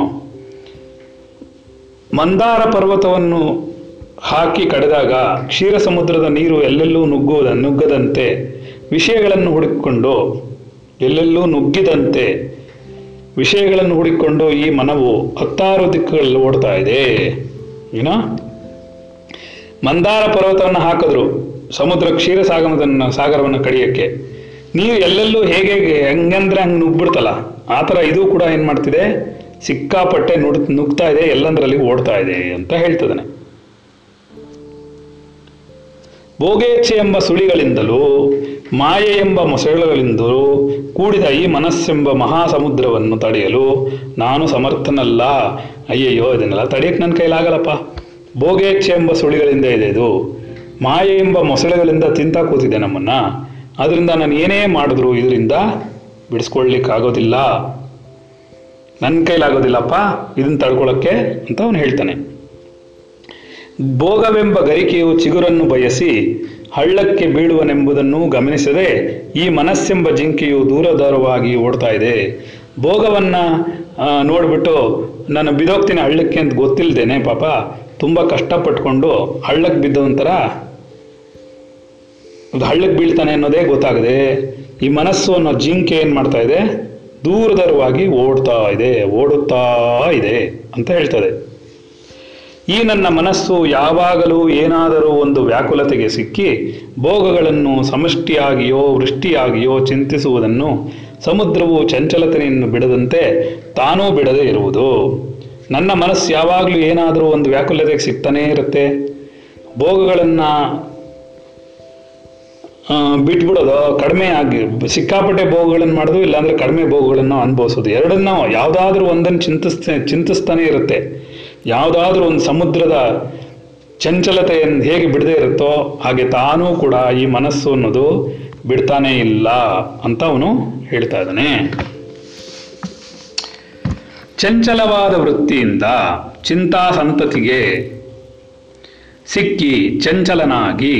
ಮಂದಾರ ಪರ್ವತವನ್ನು ಹಾಕಿ ಕಡಿದಾಗ ಕ್ಷೀರ ಸಮುದ್ರದ ನೀರು ಎಲ್ಲೆಲ್ಲೂ ನುಗ್ಗದಂತೆ ವಿಷಯಗಳನ್ನು ಹುಡುಕಿಕೊಂಡು ಈ ಮನವು ಹತ್ತಾರು ದಿಕ್ಕುಗಳಲ್ಲಿ ಓಡ್ತಾ ಇದೆ. ಏನೋ ಮಂದಾರ ಪರ್ವತವನ್ನು ಹಾಕಿದ್ರು ಸಮುದ್ರ ಕ್ಷೀರ ಸಾಗರವನ್ನು ಕಡಿಯಕ್ಕೆ. ನೀರು ಎಲ್ಲೆಲ್ಲೂ ಹೇಗೆ ಹೆಂಗಂದ್ರೆ ಹಂಗೆ ನುಗ್ಬಿಡ್ತಲ್ಲ, ಆ ಥರ ಇದು ಕೂಡ ಏನು ಮಾಡ್ತಿದೆ, ಸಿಕ್ಕಾಪಟ್ಟೆ ನುಗ್ತಾ ಇದೆ, ಎಲ್ಲಂದ್ರಲ್ಲಿ ಓಡ್ತಾ ಇದೆ ಅಂತ ಹೇಳ್ತಿದ್ದಾನೆ. ಭೋಗೇಚ್ಛೆ ಎಂಬ ಸುಳಿಗಳಿಂದಲೂ ಮಾಯೆ ಎಂಬ ಮೊಸಳೆಗಳಿಂದಲೂ ಕೂಡಿದ ಈ ಮನಸ್ಸೆಂಬ ಮಹಾಸಮುದ್ರವನ್ನು ತಡೆಯಲು ನಾನು ಸಮರ್ಥನಲ್ಲ. ಅಯ್ಯಯ್ಯೋ, ಇದನ್ನೆಲ್ಲ ತಡೆಯಕ್ಕೆ ನನ್ನ ಕೈಲಾಗಲ್ಲಪ್ಪ. ಭೋಗೇಚ್ಛೆ ಎಂಬ ಸುಳಿಗಳಿಂದ ಇದೆ ಇದು, ಮಾಯೆ ಎಂಬ ಮೊಸಳೆಗಳಿಂದ ತಿಂತಾ ಕೂತಿದೆ ನಮ್ಮನ್ನು. ಅದರಿಂದ ನಾನು ಏನೇ ಮಾಡಿದ್ರು ಇದರಿಂದ ಬಿಡಿಸ್ಕೊಳ್ಳಿಕ್ಕಾಗೋದಿಲ್ಲ, ನನ್ನ ಕೈಲಾಗೋದಿಲ್ಲಪ್ಪ ಇದನ್ನು ತಡ್ಕೊಳ್ಳೋಕ್ಕೆ ಅಂತ ಅವನು ಹೇಳ್ತಾನೆ. ಭೋಗವೆಂಬ ಗರಿಕೆಯು ಚಿಗುರನ್ನು ಬಯಸಿ ಹಳ್ಳಕ್ಕೆ ಬೀಳುವನೆಂಬುದನ್ನು ಗಮನಿಸದೆ ಈ ಮನಸ್ಸೆಂಬ ಜಿಂಕೆಯು ದೂರದೂರವಾಗಿ ಓಡ್ತಾ ಇದೆ. ಭೋಗವನ್ನು ನೋಡ್ಬಿಟ್ಟು ನಾನು ಬಿದ್ದೋಗ್ತೀನಿ ಹಳ್ಳಕ್ಕೆ ಅಂತ ಗೊತ್ತಿಲ್ಲದೇನೆ ಪಾಪ ತುಂಬ ಕಷ್ಟಪಟ್ಕೊಂಡು ಹಳ್ಳಕ್ಕೆ ಬಿದ್ದ ನಂತರ ಹಳ್ಳಕ್ಕೆ ಬೀಳ್ತಾನೆ ಅನ್ನೋದೇ ಗೊತ್ತಾಗದೆ ಈ ಮನಸ್ಸು ಅನ್ನೋ ಜಿಂಕೆ ಏನು ಮಾಡ್ತಾ ಇದೆ, ದೂರದೂರವಾಗಿ ಓಡುತ್ತಾ ಇದೆ ಅಂತ ಹೇಳ್ತದೆ. ಈ ನನ್ನ ಮನಸ್ಸು ಯಾವಾಗಲೂ ಏನಾದರೂ ಒಂದು ವ್ಯಾಕುಲತೆಗೆ ಸಿಕ್ಕಿ ಭೋಗಗಳನ್ನು ಸಮಷ್ಟಿಯಾಗಿಯೋ ವೃಷ್ಟಿಯಾಗಿಯೋ ಚಿಂತಿಸುವುದನ್ನು ಸಮುದ್ರವು ಚಂಚಲತೆಯನ್ನು ಬಿಡದಂತೆ ತಾನೂ ಬಿಡದೇ ಇರುವುದು. ನನ್ನ ಮನಸ್ಸು ಯಾವಾಗಲೂ ಏನಾದರೂ ಒಂದು ವ್ಯಾಕುಲತೆಗೆ ಸಿಗ್ತಾನೇ ಇರುತ್ತೆ. ಭೋಗಗಳನ್ನು ಬಿಟ್ಬಿಡೋದು, ಕಡಿಮೆ ಆಗಿ ಸಿಕ್ಕಾಪಟ್ಟೆ ಭೋಗಗಳನ್ನು ಮಾಡೋದು, ಇಲ್ಲಾಂದರೆ ಕಡಿಮೆ ಭೋಗಗಳನ್ನು ಅನುಭವಿಸೋದು, ಎರಡನ್ನೂ ಯಾವುದಾದ್ರೂ ಒಂದನ್ನು ಚಿಂತಿಸ್ತಾನೆ ಇರುತ್ತೆ. ಯಾವುದಾದ್ರೂ ಒಂದು ಸಮುದ್ರದ ಚಂಚಲತೆಯನ್ನು ಹೇಗೆ ಬಿಡದೇ ಇರುತ್ತೋ ಹಾಗೆ ತಾನೂ ಕೂಡ ಈ ಮನಸ್ಸು ಅನ್ನೋದು ಬಿಡ್ತಾನೇ ಇಲ್ಲ ಅಂತ ಅವನು ಹೇಳ್ತಾ ಇದ್ದಾನೆ. ಚಂಚಲವಾದ ವೃತ್ತಿಯಿಂದ ಚಿಂತಾ ಸಂತತಿಗೆ ಸಿಕ್ಕಿ ಚಂಚಲನಾಗಿ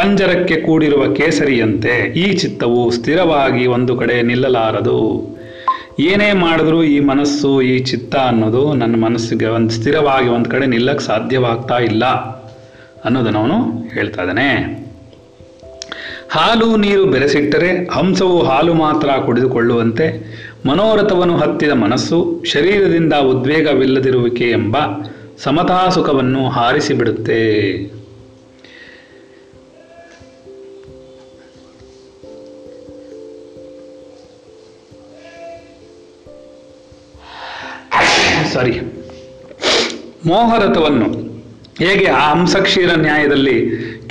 ಪಂಜರಕ್ಕೆ ಕೂಡಿರುವ ಕೇಸರಿಯಂತೆ ಈ ಚಿತ್ತವು ಸ್ಥಿರವಾಗಿ ಒಂದು ಕಡೆ ನಿಲ್ಲಲಾರದು. ಏನೇ ಮಾಡಿದ್ರೂ ಈ ಮನಸ್ಸು, ಈ ಚಿತ್ತ ಅನ್ನೋದು ನನ್ನ ಮನಸ್ಸಿಗೆ ಒಂದು ಸ್ಥಿರವಾಗಿ ಒಂದು ಕಡೆ ನಿಲ್ಲಕ್ಕೆ ಸಾಧ್ಯವಾಗ್ತಾ ಇಲ್ಲ ಅನ್ನೋದನ್ನು ಅವನು ಹೇಳ್ತಾ ಇದ್ದಾನೆ. ಹಾಲು ನೀರು ಬೆರೆಸಿಟ್ಟರೆ ಹಂಸವು ಹಾಲು ಮಾತ್ರ ಕುಡಿದುಕೊಳ್ಳುವಂತೆ ಮನೋರಥವನ್ನು ಹತ್ತಿದ ಮನಸ್ಸು ಶರೀರದಿಂದ ಉದ್ವೇಗವಿಲ್ಲದಿರುವಿಕೆ ಎಂಬ ಸಮತಾ ಸುಖವನ್ನು ಹಾರಿಸಿಬಿಡುತ್ತೆ. ಸಾರಿ, ಮೋಹರಥವನ್ನು ಹೇಗೆ ಆ ಹಂಸಕ್ಷೀರ ನ್ಯಾಯದಲ್ಲಿ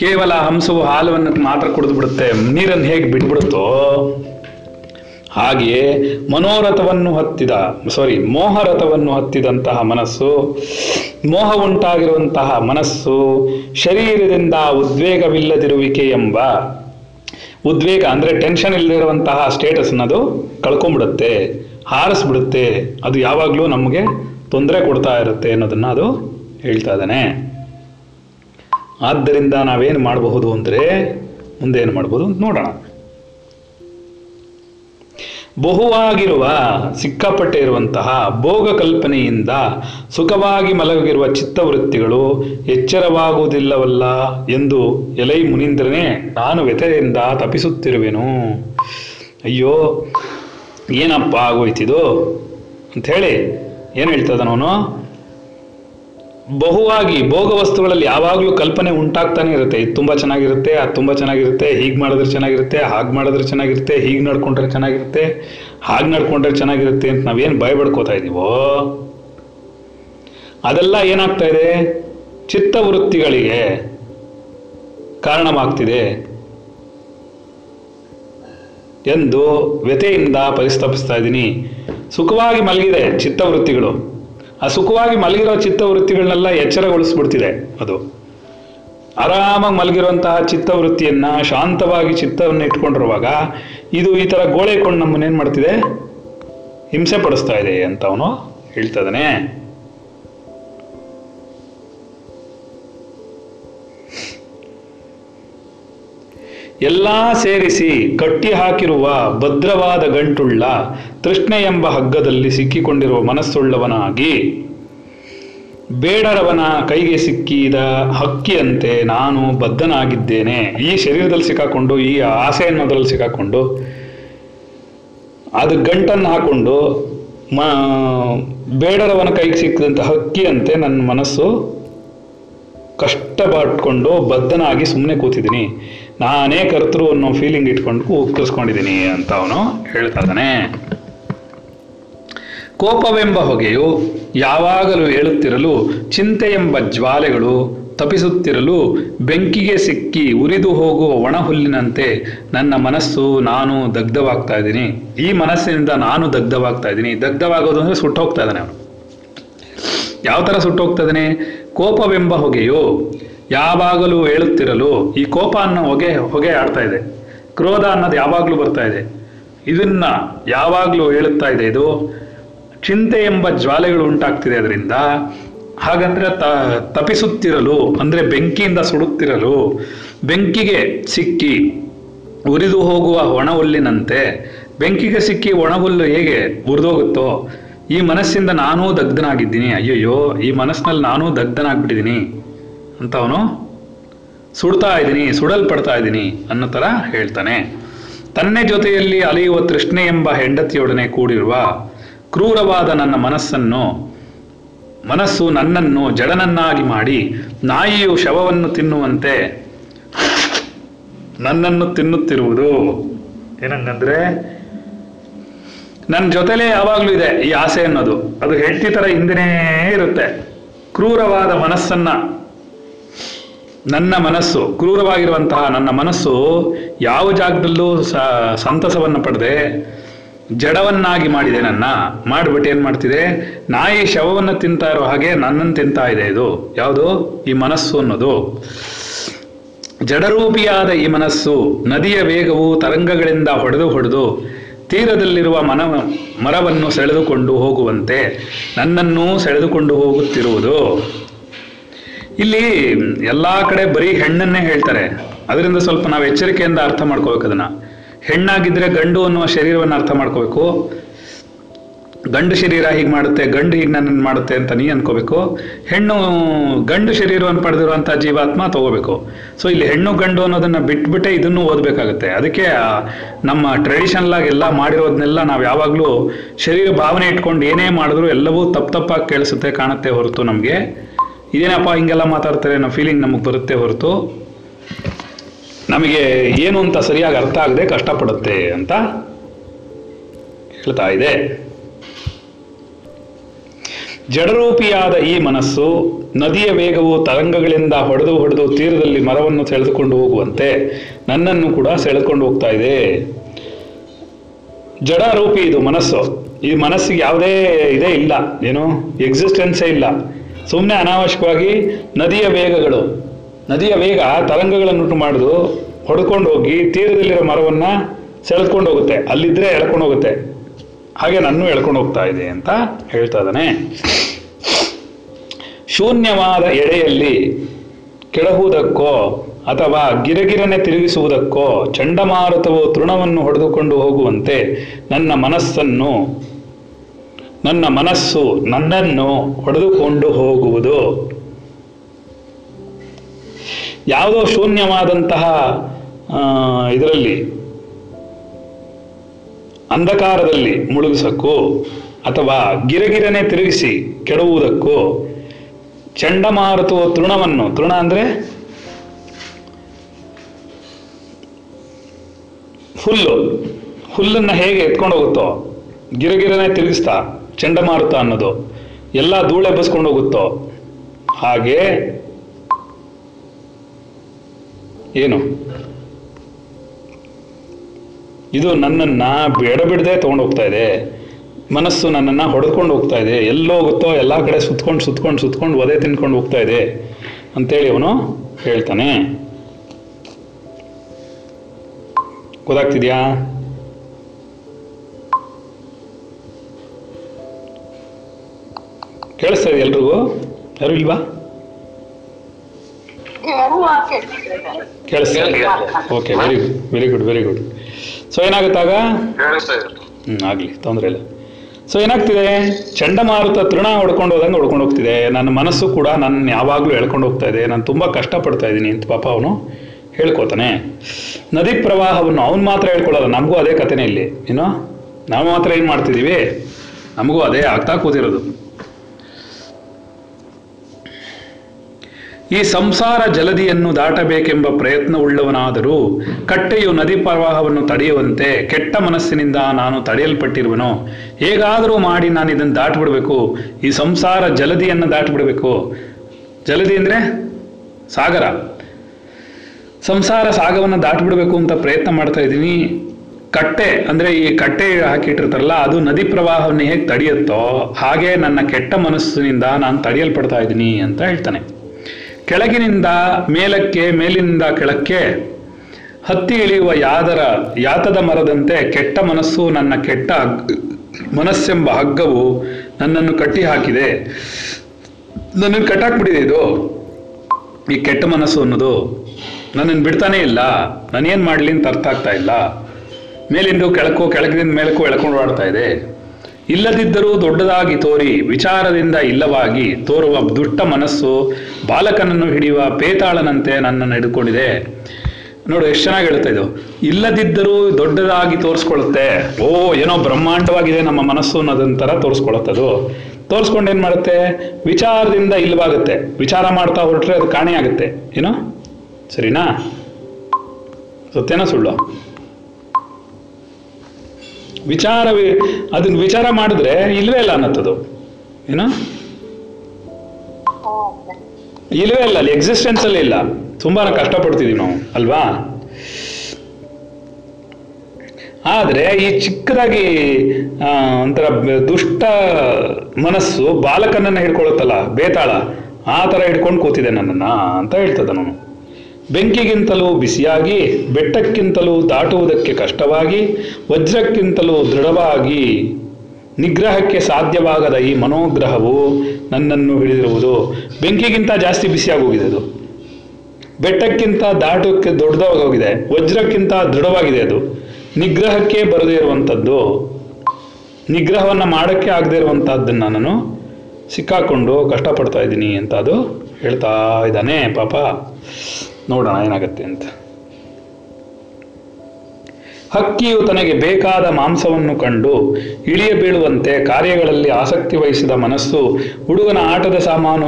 ಕೇವಲ ಹಂಸವು ಹಾಲುವನ್ನು ಮಾತ್ರ ಕುಡಿದು ಬಿಡುತ್ತೆ, ನೀರನ್ನು ಹೇಗೆ ಬಿಟ್ಬಿಡುತ್ತೋ ಹಾಗೆಯೇ ಮೋಹರಥವನ್ನು ಹತ್ತಿದಂತಹ ಮನಸ್ಸು, ಮೋಹ ಉಂಟಾಗಿರುವಂತಹ ಮನಸ್ಸು ಶರೀರದಿಂದ ಉದ್ವೇಗವಿಲ್ಲದಿರುವಿಕೆ ಎಂಬ ಉದ್ವೇಗ ಅಂದರೆ ಟೆನ್ಷನ್ ಇಲ್ಲದಿರುವಂತಹ ಸ್ಟೇಟಸ್ ಅನ್ನೋದು ಕಳ್ಕೊಂಡ್ಬಿಡುತ್ತೆ, ಹಾರಿಸ್ಬಿಡುತ್ತೆ. ಅದು ಯಾವಾಗಲೂ ನಮಗೆ ತೊಂದರೆ ಕೊಡ್ತಾ ಇರುತ್ತೆ ಅನ್ನೋದನ್ನ ಅದು ಹೇಳ್ತಾ ಇದ್ದಾನೆ. ಆದ್ದರಿಂದ ನಾವೇನು ಮಾಡಬಹುದು ಅಂದರೆ ಮುಂದೆ ಏನು ಮಾಡ್ಬೋದು ಅಂತ ನೋಡೋಣ. ಬಹುವಾಗಿರುವ ಸಿಕ್ಕಾಪಟ್ಟೆ ಇರುವಂತಹ ಭೋಗಕಲ್ಪನೆಯಿಂದ ಸುಖವಾಗಿ ಮಲಗಿರುವ ಚಿತ್ತವೃತ್ತಿಗಳು ಎಚ್ಚರವಾಗುವುದಿಲ್ಲವಲ್ಲ ಎಂದು ಎಲೈ ಮುನೀಂದ್ರನೇ ನಾನು ವ್ಯಥೆಯಿಂದ ತಪಿಸುತ್ತಿರುವೆನು. ಅಯ್ಯೋ ಏನಪ್ಪ ಆಗೋಯ್ತಿದು ಅಂಥೇಳಿ ಏನು ಹೇಳ್ತದನವನು, ಬಹುವಾಗಿ ಭೋಗವಸ್ತುಗಳಲ್ಲಿ ಯಾವಾಗಲೂ ಕಲ್ಪನೆ ಉಂಟಾಗ್ತಾನೆ ಇರುತ್ತೆ. ಇದು ತುಂಬ ಚೆನ್ನಾಗಿರುತ್ತೆ, ಅದು ತುಂಬ ಚೆನ್ನಾಗಿರುತ್ತೆ, ಹೀಗೆ ಮಾಡಿದ್ರೆ ಚೆನ್ನಾಗಿರುತ್ತೆ, ಹಾಗೆ ಮಾಡಿದ್ರೆ ಚೆನ್ನಾಗಿರುತ್ತೆ, ಹೀಗೆ ನಡ್ಕೊಂಡ್ರೆ ಚೆನ್ನಾಗಿರುತ್ತೆ, ಹಾಗೆ ನಡ್ಕೊಂಡ್ರೆ ಚೆನ್ನಾಗಿರುತ್ತೆ ಅಂತ ನಾವೇನು ಭಯಪಡ್ಕೋತಾ ಇದ್ದೀವೋ ಅದೆಲ್ಲ ಏನಾಗ್ತಾ ಇದೆ, ಚಿತ್ತವೃತ್ತಿಗಳಿಗೆ ಕಾರಣವಾಗ್ತಿದೆ ಎಂದು ವ್ಯಥೆಯಿಂದ ಪರಿಸ್ತಪಿಸ್ತಾ ಇದ್ದೀನಿ. ಸುಖವಾಗಿ ಮಲಗಿದೆ ಚಿತ್ತವೃತ್ತಿಗಳು, ಆ ಸುಖವಾಗಿ ಮಲಗಿರೋ ಚಿತ್ತವೃತ್ತಿಗಳನ್ನೆಲ್ಲ ಎಚ್ಚರಗೊಳಿಸ್ಬಿಡ್ತಿದೆ. ಅದು ಆರಾಮಾಗಿ ಮಲಗಿರುವಂತಹ ಚಿತ್ತವೃತ್ತಿಯನ್ನು, ಶಾಂತವಾಗಿ ಚಿತ್ತವನ್ನು ಇಟ್ಕೊಂಡಿರುವಾಗ ಇದು ಈ ಥರ ಗೋಳೆಕೊಂಡು ನಮ್ಮನ್ನೇನು ಮಾಡ್ತಿದೆ, ಹಿಂಸೆ ಪಡಿಸ್ತಾ ಇದೆ ಅಂತ ಅವನು ಹೇಳ್ತದನೆ. ಎಲ್ಲ ಸೇರಿಸಿ ಕಟ್ಟಿ ಹಾಕಿರುವ ಭದ್ರವಾದ ಗಂಟುಳ್ಳ ತೃಷ್ಣೆ ಎಂಬ ಹಗ್ಗದಲ್ಲಿ ಸಿಕ್ಕಿಕೊಂಡಿರುವ ಮನಸ್ಸುಳ್ಳವನಾಗಿ ಬೇಡರವನ ಕೈಗೆ ಸಿಕ್ಕಿದ ಹಕ್ಕಿಯಂತೆ ನಾನು ಬದ್ಧನಾಗಿದ್ದೇನೆ. ಈ ಶರೀರದಲ್ಲಿ ಸಿಕ್ಕಾಕೊಂಡು, ಈ ಆಸೆ ಅನ್ನೋದ್ರಲ್ಲಿ ಸಿಕ್ಕಾಕೊಂಡು, ಅದು ಗಂಟನ್ನು ಹಾಕೊಂಡು ಬೇಡರವನ ಕೈಗೆ ಸಿಕ್ಕಿದಂಥ ಹಕ್ಕಿಯಂತೆ ನನ್ನ ಮನಸ್ಸು ಕಷ್ಟಪಟ್ಕೊಂಡು ಬದ್ಧನಾಗಿ ಸುಮ್ಮನೆ ಕೂತಿದ್ದೀನಿ. ನಾನೇ ಕರ್ತೃ ಅನ್ನೋ ಫೀಲಿಂಗ್ ಇಟ್ಕೊಂಡು ಉಕ್ಕರಿಸ್ಕೊಂಡಿದ್ದೀನಿ ಅಂತ ಅವನು ಹೇಳ್ತಾ ಇದ್ದಾನೆ. ಕೋಪವೆಂಬ ಹೊಗೆಯು ಯಾವಾಗಲೂ ಏಳುತ್ತಿರಲು, ಚಿಂತೆ ಎಂಬ ಜ್ವಾಲೆಗಳು ತಪಿಸುತ್ತಿರಲು, ಬೆಂಕಿಗೆ ಸಿಕ್ಕಿ ಉರಿದು ಹೋಗುವ ಒಣ ಹುಲ್ಲಿನಂತೆ ನನ್ನ ಮನಸ್ಸು ನಾನು ದಗ್ಧವಾಗ್ತಾ ಇದ್ದೀನಿ. ಈ ಮನಸ್ಸಿನಿಂದ ನಾನು ದಗ್ಧವಾಗ್ತಾ ಇದ್ದೀನಿ. ದಗ್ಧವಾಗೋದು ಅಂದರೆ ಸುಟ್ಟೋಗ್ತಾ ಇದ್ದಾನೆ ಅವನು. ಯಾವ ಥರ ಸುಟ್ಟೋಗ್ತಾ ಇದ್ದಾನೆ? ಕೋಪವೆಂಬ ಹೊಗೆಯು ಯಾವಾಗಲೂ ಹೇಳುತ್ತಿರಲು, ಈ ಕೋಪ ಅನ್ನೋ ಹೊಗೆ ಆಡ್ತಾ ಇದೆ, ಕ್ರೋಧ ಅನ್ನೋದು ಯಾವಾಗಲೂ ಬರ್ತಾ ಇದೆ, ಇದನ್ನ ಯಾವಾಗಲೂ ಹೇಳುತ್ತಾ ಇದೆ, ಇದು ಚಿಂತೆ ಎಂಬ ಜ್ವಾಲೆಗಳು ಉಂಟಾಗ್ತಿದೆ ಅದರಿಂದ. ಹಾಗಂದ್ರೆ ತಪಿಸುತ್ತಿರಲು ಅಂದರೆ ಬೆಂಕಿಯಿಂದ ಸುಡುತ್ತಿರಲು, ಬೆಂಕಿಗೆ ಸಿಕ್ಕಿ ಉರಿದು ಹೋಗುವ ಒಣ ಹುಲ್ಲಿನಂತೆ, ಬೆಂಕಿಗೆ ಸಿಕ್ಕಿ ಒಣ ಹುಲ್ಲು ಹೇಗೆ ಉರಿದೋಗುತ್ತೋ ಈ ಮನಸ್ಸಿಂದ ನಾನೂ ದಗ್ಧನಾಗಿದ್ದೀನಿ. ಅಯ್ಯಯ್ಯೋ ಈ ಮನಸ್ಸಿನಲ್ಲಿ ನಾನೂ ದಗ್ಧನಾಗ್ಬಿಟ್ಟಿದ್ದೀನಿ ಅಂತ ಅವನು ಸುಡ್ತಾ ಇದ್ದೀನಿ, ಸುಡಲ್ಪಡ್ತಾ ಇದ್ದೀನಿ ಅನ್ನೋ ಥರ ಹೇಳ್ತಾನೆ. ತನ್ನೇ ಜೊತೆಯಲ್ಲಿ ಅಲೆಯುವ ತೃಷ್ಣೆ ಎಂಬ ಹೆಂಡತಿಯೊಡನೆ ಕೂಡಿರುವ ಕ್ರೂರವಾದ ನನ್ನ ಮನಸ್ಸು ನನ್ನನ್ನು ಜಡನನ್ನಾಗಿ ಮಾಡಿ ನಾಯಿಯು ಶವವನ್ನು ತಿನ್ನುವಂತೆ ನನ್ನನ್ನು ತಿನ್ನುತ್ತಿರುವುದು. ಏನಂಗಂದ್ರೆ ನನ್ನ ಜೊತೆಲೇ ಯಾವಾಗಲೂ ಇದೆ ಈ ಆಸೆ ಅನ್ನೋದು, ಅದು ಹೆಂಡತಿ ಥರ ಹಿಂದೆನೇ ಇರುತ್ತೆ. ಕ್ರೂರವಾದ ಮನಸ್ಸನ್ನ, ನನ್ನ ಮನಸ್ಸು ಕ್ರೂರವಾಗಿರುವಂತಹ ನನ್ನ ಮನಸ್ಸು ಯಾವ ಜಾಗದಲ್ಲೂ ಸಂತಸವನ್ನು ಪಡೆದೆ ಜಡವನ್ನಾಗಿ ಮಾಡಿದೆ. ಮಾಡಿಬಿಟ್ಟು ಏನು ಮಾಡ್ತಿದೆ, ನಾಯಿ ಶವವನ್ನು ತಿಂತಾ ಇರೋ ಹಾಗೆ ನನ್ನನ್ನು ತಿಂತಾ ಇದೆ. ಇದು ಯಾವುದು? ಈ ಮನಸ್ಸು ಅನ್ನೋದು ಜಡರೂಪಿಯಾದ ಈ ಮನಸ್ಸು. ನದಿಯ ವೇಗವು ತರಂಗಗಳಿಂದ ಹೊಡೆದು ತೀರದಲ್ಲಿರುವ ಮರವನ್ನು ಸೆಳೆದುಕೊಂಡು ಹೋಗುವಂತೆ ನನ್ನನ್ನು ಸೆಳೆದುಕೊಂಡು ಹೋಗುತ್ತಿರುವುದು. ಇಲ್ಲಿ ಎಲ್ಲ ಕಡೆ ಬರೀ ಹೆಣ್ಣನ್ನೇ ಹೇಳ್ತಾರೆ, ಅದರಿಂದ ಸ್ವಲ್ಪ ನಾವು ಎಚ್ಚರಿಕೆಯಿಂದ ಅರ್ಥ ಮಾಡ್ಕೋಬೇಕು. ಅದನ್ನ ಹೆಣ್ಣಾಗಿದ್ದರೆ ಗಂಡು ಅನ್ನುವ ಶರೀರವನ್ನು ಅರ್ಥ ಮಾಡ್ಕೋಬೇಕು. ಗಂಡು ಶರೀರ ಹೀಗೆ ಮಾಡುತ್ತೆ, ಗಂಡು ಹೀಗೆ ನನ್ನನ್ನು ಮಾಡುತ್ತೆ ಅಂತ ನೀ ಅನ್ಕೋಬೇಕು. ಹೆಣ್ಣು ಗಂಡು ಶರೀರವನ್ನು ಪಡೆದಿರುವಂಥ ಜೀವಾತ್ಮ ತಗೋಬೇಕು. ಸೊ ಇಲ್ಲಿ ಹೆಣ್ಣು ಗಂಡು ಅನ್ನೋದನ್ನು ಬಿಟ್ಬಿಟ್ಟೆ ಇದನ್ನು ಓದಬೇಕಾಗುತ್ತೆ. ಅದಕ್ಕೆ ನಮ್ಮ ಟ್ರೆಡಿಷನಲ್ಲಾಗಿ ಎಲ್ಲ ಮಾಡಿರೋದನ್ನೆಲ್ಲ ನಾವು ಯಾವಾಗಲೂ ಶರೀರ ಭಾವನೆ ಇಟ್ಕೊಂಡು ಏನೇ ಮಾಡಿದ್ರು ಎಲ್ಲವೂ ತಪ್ಪಾಗಿ ಕೇಳಿಸುತ್ತೆ, ಕಾಣುತ್ತೆ ಹೊರತು ನಮಗೆ ಇದೇನಪ್ಪ ಹಿಂಗೆಲ್ಲ ಮಾತಾಡ್ತಾರೆ ನಮ್ಮ ಫೀಲಿಂಗ್ ನಮಗೆ ಬರುತ್ತೆ ಹೊರತು ನಮಗೆ ಏನು ಅಂತ ಸರಿಯಾಗಿ ಅರ್ಥ ಆಗದೆ ಕಷ್ಟಪಡುತ್ತೆ ಅಂತ ಹೇಳ್ತಾ ಇದೆ. ಜಡರೂಪಿಯಾದ ಈ ಮನಸ್ಸು ನದಿಯ ವೇಗವು ತರಂಗಗಳಿಂದ ಹೊಡೆದು ತೀರದಲ್ಲಿ ಮರವನ್ನು ಸೆಳೆದುಕೊಂಡು ಹೋಗುವಂತೆ ನನ್ನನ್ನು ಕೂಡ ಸೆಳೆದುಕೊಂಡು ಹೋಗ್ತಾ ಇದೆ. ಜಡರೂಪಿ ಇದು ಮನಸ್ಸು. ಈ ಮನಸ್ಸಿಗೆ ಯಾವುದೇ ಇದೇ ಇಲ್ಲ, ಏನು ಎಕ್ಸಿಸ್ಟೆನ್ಸೇ ಇಲ್ಲ. ಸುಮ್ಮನೆ ಅನಾವಶ್ಯಕವಾಗಿ ನದಿಯ ವೇಗ ತರಂಗಗಳನ್ನುಂಟು ಮಾಡಿದು ಹೊಡ್ಕೊಂಡು ಹೋಗಿ ತೀರದಲ್ಲಿರೋ ಮರವನ್ನು ಸೆಳೆದುಕೊಂಡು ಹೋಗುತ್ತೆ. ಅಲ್ಲಿದ್ದರೆ ಎಳ್ಕೊಂಡು ಹೋಗುತ್ತೆ, ಹಾಗೆ ನಾನು ಎಳ್ಕೊಂಡು ಹೋಗ್ತಾ ಇದೆ ಅಂತ ಹೇಳ್ತಾ ಇದ್ದಾನೆ. ಶೂನ್ಯವಾದ ಎಡೆಯಲ್ಲಿ ಕೆಡಹುವುದಕ್ಕೋ ಅಥವಾ ಗಿರಗಿರನೆ ತಿರುಗಿಸುವುದಕ್ಕೋ ಚಂಡಮಾರುತವು ತೃಣವನ್ನು ಹೊಡೆದುಕೊಂಡು ಹೋಗುವಂತೆ ನನ್ನ ಮನಸ್ಸು ನನ್ನನ್ನು ಹೊಡೆದುಕೊಂಡು ಹೋಗುವುದು. ಯಾವುದೋ ಶೂನ್ಯವಾದಂತಹ ಇದರಲ್ಲಿ ಅಂಧಕಾರದಲ್ಲಿ ಮುಳುಗಿಸಕ್ಕೂ ಅಥವಾ ಗಿರಗಿರನೆ ತಿರುಗಿಸಿ ಕೆಡವುವುದಕ್ಕೂ ಚಂಡಮಾರುತವು ತೃಣ ಅಂದರೆ ಹುಲ್ಲನ್ನು ಹೇಗೆ ಎತ್ಕೊಂಡು ಹೋಗುತ್ತೋ ಗಿರಗಿರನೆ ತಿರುಗಿಸ್ತಾ ಚಂಡಮಾರುತ ಅನ್ನೋದು ಎಲ್ಲ ಧೂಳೆ ಬಸ್ಕೊಂಡು ಹೋಗುತ್ತೋ ಹಾಗೆ ಏನು ಇದು ನನ್ನನ್ನ ಬೇಡಬಿಡದೆ ತಗೊಂಡು ಹೋಗ್ತಾ ಇದೆ. ಮನಸ್ಸು ನನ್ನನ್ನು ಹೊಡೆದುಕೊಂಡು ಹೋಗ್ತಾ ಇದೆ, ಎಲ್ಲೋಗುತ್ತೋ ಎಲ್ಲ ಕಡೆ ಸುತ್ಕೊಂಡು ಒದೆ ತಿನ್ಕೊಂಡು ಹೋಗ್ತಾ ಇದೆ ಅಂತೇಳಿ ಅವನು ಹೇಳ್ತಾನೆ. ಗೊತ್ತಾಗ್ತಿದ್ಯಾ? ಕೇಳಿಸ್ತಾ ಇದೆ ಎಲ್ರಿಗೂ? ಯಾರು ಇಲ್ವಾ? ಕೇಳಿಸ್ತಾ ಇದೆಯಾ? Okay, very good. ಸೊ ಏನಾಗುತ್ತಾಗ ಆಗ್ಲಿ, ತೊಂದರೆ ಇಲ್ಲ. ಸೊ ಏನಾಗ್ತಿದೆ, ಚಂಡಮಾರುತ ತೃಣ ಹೊಡ್ಕೊಂಡು ಹೋದಂಗೆ ಹೊಡ್ಕೊಂಡು ಹೋಗ್ತಿದೆ. ನನ್ನ ಮನಸ್ಸು ಕೂಡ ನಾನು ಯಾವಾಗಲೂ ಹೇಳ್ಕೊಂಡು ಹೋಗ್ತಾ ಇದೆ, ನಾನು ತುಂಬ ಕಷ್ಟಪಡ್ತಾ ಇದ್ದೀನಿ ಅಂತ ಪಾಪ ಅವನು ಹೇಳ್ಕೊತಾನೆ. ನದಿ ಪ್ರವಾಹವನ್ನು ಅವನು ಮಾತ್ರ ಹೇಳ್ಕೊಳ್ಳಲ್ಲ, ನಮಗೂ ಅದೇ ಕಥೆನೇ ಇಲ್ಲಿ. ಏನೋ ನಾವು ಮಾತ್ರ ಏನು ಮಾಡ್ತಿದ್ದೀವಿ, ನಮಗೂ ಅದೇ ಆಗ್ತಾ ಕೂತಿರೋದು. ಈ ಸಂಸಾರ ಜಲದಿಯನ್ನು ದಾಟಬೇಕೆಂಬ ಪ್ರಯತ್ನವುಳ್ಳವನಾದರೂ ಕಟ್ಟೆಯು ನದಿ ಪ್ರವಾಹವನ್ನು ತಡೆಯುವಂತೆ ಕೆಟ್ಟ ಮನಸ್ಸಿನಿಂದ ನಾನು ತಡೆಯಲ್ಪಟ್ಟಿರುವನು. ಹೇಗಾದರೂ ಮಾಡಿ ನಾನು ಇದನ್ನು ದಾಟಿಬಿಡಬೇಕು, ಈ ಸಂಸಾರ ಜಲದಿಯನ್ನು ದಾಟಿಬಿಡಬೇಕು. ಜಲದಿ ಅಂದರೆ ಸಾಗರ. ಸಂಸಾರ ಸಾಗರವನ್ನು ದಾಟಿಬಿಡಬೇಕು ಅಂತ ಪ್ರಯತ್ನ ಮಾಡ್ತಾ ಇದ್ದೀನಿ. ಕಟ್ಟೆ ಅಂದರೆ ಈ ಕಟ್ಟೆ ಹಾಕಿಟ್ಟಿರ್ತಾರಲ್ಲ, ಅದು ನದಿ ಪ್ರವಾಹವನ್ನು ಹೇಗೆ ತಡೆಯುತ್ತೋ ಹಾಗೆ ನನ್ನ ಕೆಟ್ಟ ಮನಸ್ಸಿನಿಂದ ನಾನು ತಡೆಯಲ್ಪಡ್ತಾ ಇದ್ದೀನಿ ಅಂತ ಹೇಳ್ತಾನೆ. ಕೆಳಗಿನಿಂದ ಮೇಲಕ್ಕೆ, ಮೇಲಿನಿಂದ ಕೆಳಕ್ಕೆ ಹತ್ತಿ ಇಳಿಯುವ ಯಾತದ ಮರದಂತೆ ಕೆಟ್ಟ ಮನಸ್ಸು, ನನ್ನ ಕೆಟ್ಟ ಮನಸ್ಸೆಂಬ ಹಗ್ಗವು ನನ್ನನ್ನು ಕಟ್ಟಿ ಹಾಕಿದೆ. ನನ್ನನ್ನು ಕಟ್ಟಾಕ್ಬಿಟ್ಟಿದೆ ಇದು, ಈ ಕೆಟ್ಟ ಮನಸ್ಸು ಅನ್ನೋದು ನನ್ನನ್ನು ಬಿಡ್ತಾನೇ ಇಲ್ಲ. ನಾನೇನು ಮಾಡಲಿ ಅಂತ ಅರ್ಥ ಆಗ್ತಾ ಇಲ್ಲ. ಮೇಲಿಂದ ಕೆಳಕ್ಕೋ, ಕೆಳಗಿನಿಂದ ಮೇಲಕ್ಕೋ ಎಳ್ಕೊಂಡು ಆಡ್ತಾ ಇದೆ. ಇಲ್ಲದಿದ್ದರೂ ದೊಡ್ಡದಾಗಿ ತೋರಿ ವಿಚಾರದಿಂದ ಇಲ್ಲವಾಗಿ ತೋರುವ ದುಷ್ಟ ಮನಸ್ಸು ಬಾಲಕನನ್ನು ಹಿಡಿಯುವ ಪೇತಾಳನಂತೆ ನನ್ನನ್ನು ಹಿಡ್ಕೊಂಡಿದೆ. ನೋಡು ಎಷ್ಟು ಚೆನ್ನಾಗಿ ಹೇಳ್ತಾ ಇದು. ಇಲ್ಲದಿದ್ದರೂ ದೊಡ್ಡದಾಗಿ ತೋರಿಸ್ಕೊಳ್ಳುತ್ತೆ. ಓ ಏನೋ ಬ್ರಹ್ಮಾಂಡವಾಗಿದೆ ನಮ್ಮ ಮನಸ್ಸು ಅನ್ನೋದೊಂಥರ ತೋರಿಸ್ಕೊಳತ್ತದು. ತೋರಿಸ್ಕೊಂಡು ಏನು ಮಾಡುತ್ತೆ, ವಿಚಾರದಿಂದ ಇಲ್ಲವಾಗುತ್ತೆ. ವಿಚಾರ ಮಾಡ್ತಾ ಹೊರಟ್ರೆ ಅದು ಕಾಣೆಯಾಗುತ್ತೆ. ಏನೋ ಸರಿನಾ? ಸತ್ಯನಾ ಸುಳ್ಳು? ವಿಚಾರವೇ ಅದನ್ನ ವಿಚಾರ ಮಾಡಿದ್ರೆ ಇಲ್ವೇ ಇಲ್ಲ ಅನ್ನತ್ತದು. ಏನೋ ಇಲ್ವೇ ಇಲ್ಲ, ಅಲ್ಲಿ ಎಕ್ಸಿಸ್ಟೆನ್ಸ್ ಅಲ್ಲಿ ಇಲ್ಲ. ತುಂಬಾ ಕಷ್ಟಪಡ್ತಿದೀವಿ ನಾವು ಅಲ್ವಾ? ಆದ್ರೆ ಈ ಚಿಕ್ಕದಾಗಿ ಒಂಥರ ದುಷ್ಟ ಮನಸ್ಸು ಬಾಲಕನನ್ನ ಹಿಡ್ಕೊಳ್ಳುತ್ತಲ್ಲ, ಬೇತಾಳ, ಆ ತರ ಹಿಡ್ಕೊಂಡು ಕೂತಿದೆ ನನ್ನನ್ನ ಅಂತ ಹೇಳ್ತದ ನಾನು. ಬೆಂಕಿಗಿಂತಲೂ ಬಿಸಿಯಾಗಿ, ಬೆಟ್ಟಕ್ಕಿಂತಲೂ ದಾಟುವುದಕ್ಕೆ ಕಷ್ಟವಾಗಿ, ವಜ್ರಕ್ಕಿಂತಲೂ ದೃಢವಾಗಿ, ನಿಗ್ರಹಕ್ಕೆ ಸಾಧ್ಯವಾಗದ ಈ ಮನೋಗ್ರಹವು ನನ್ನನ್ನು ಹಿಡಿದಿರುವುದು. ಬೆಂಕಿಗಿಂತ ಜಾಸ್ತಿ ಬಿಸಿಯಾಗಿ ಹೋಗಿದೆ ಅದು, ಬೆಟ್ಟಕ್ಕಿಂತ ದಾಟೋಕ್ಕೆ ದೊಡ್ಡದಾಗಿ ಹೋಗಿದೆ, ವಜ್ರಕ್ಕಿಂತ ದೃಢವಾಗಿದೆ ಅದು, ನಿಗ್ರಹಕ್ಕೆ ಬರದೇ ಇರುವಂಥದ್ದು, ನಿಗ್ರಹವನ್ನು ಮಾಡೋಕ್ಕೆ ಆಗದೆ ಇರುವಂಥದ್ದನ್ನು ನಾನು ಸಿಕ್ಕಾಕೊಂಡು ಕಷ್ಟಪಡ್ತಾ ಇದ್ದೀನಿ ಅಂತ ಅದು ಹೇಳ್ತಾ ಇದ್ದಾನೆ ಪಾಪ. ನೋಡೋಣ ಏನಾಗತ್ತೆ ಅಂತ. ಹಕ್ಕಿಯು ತನಗೆ ಬೇಕಾದ ಮಾಂಸವನ್ನು ಕಂಡು ಇಳಿಯ ಬೀಳುವಂತೆ ಕಾರ್ಯಗಳಲ್ಲಿ ಆಸಕ್ತಿ ವಹಿಸಿದ ಮನಸ್ಸು ಹುಡುಗನ ಆಟದ ಸಾಮಾನು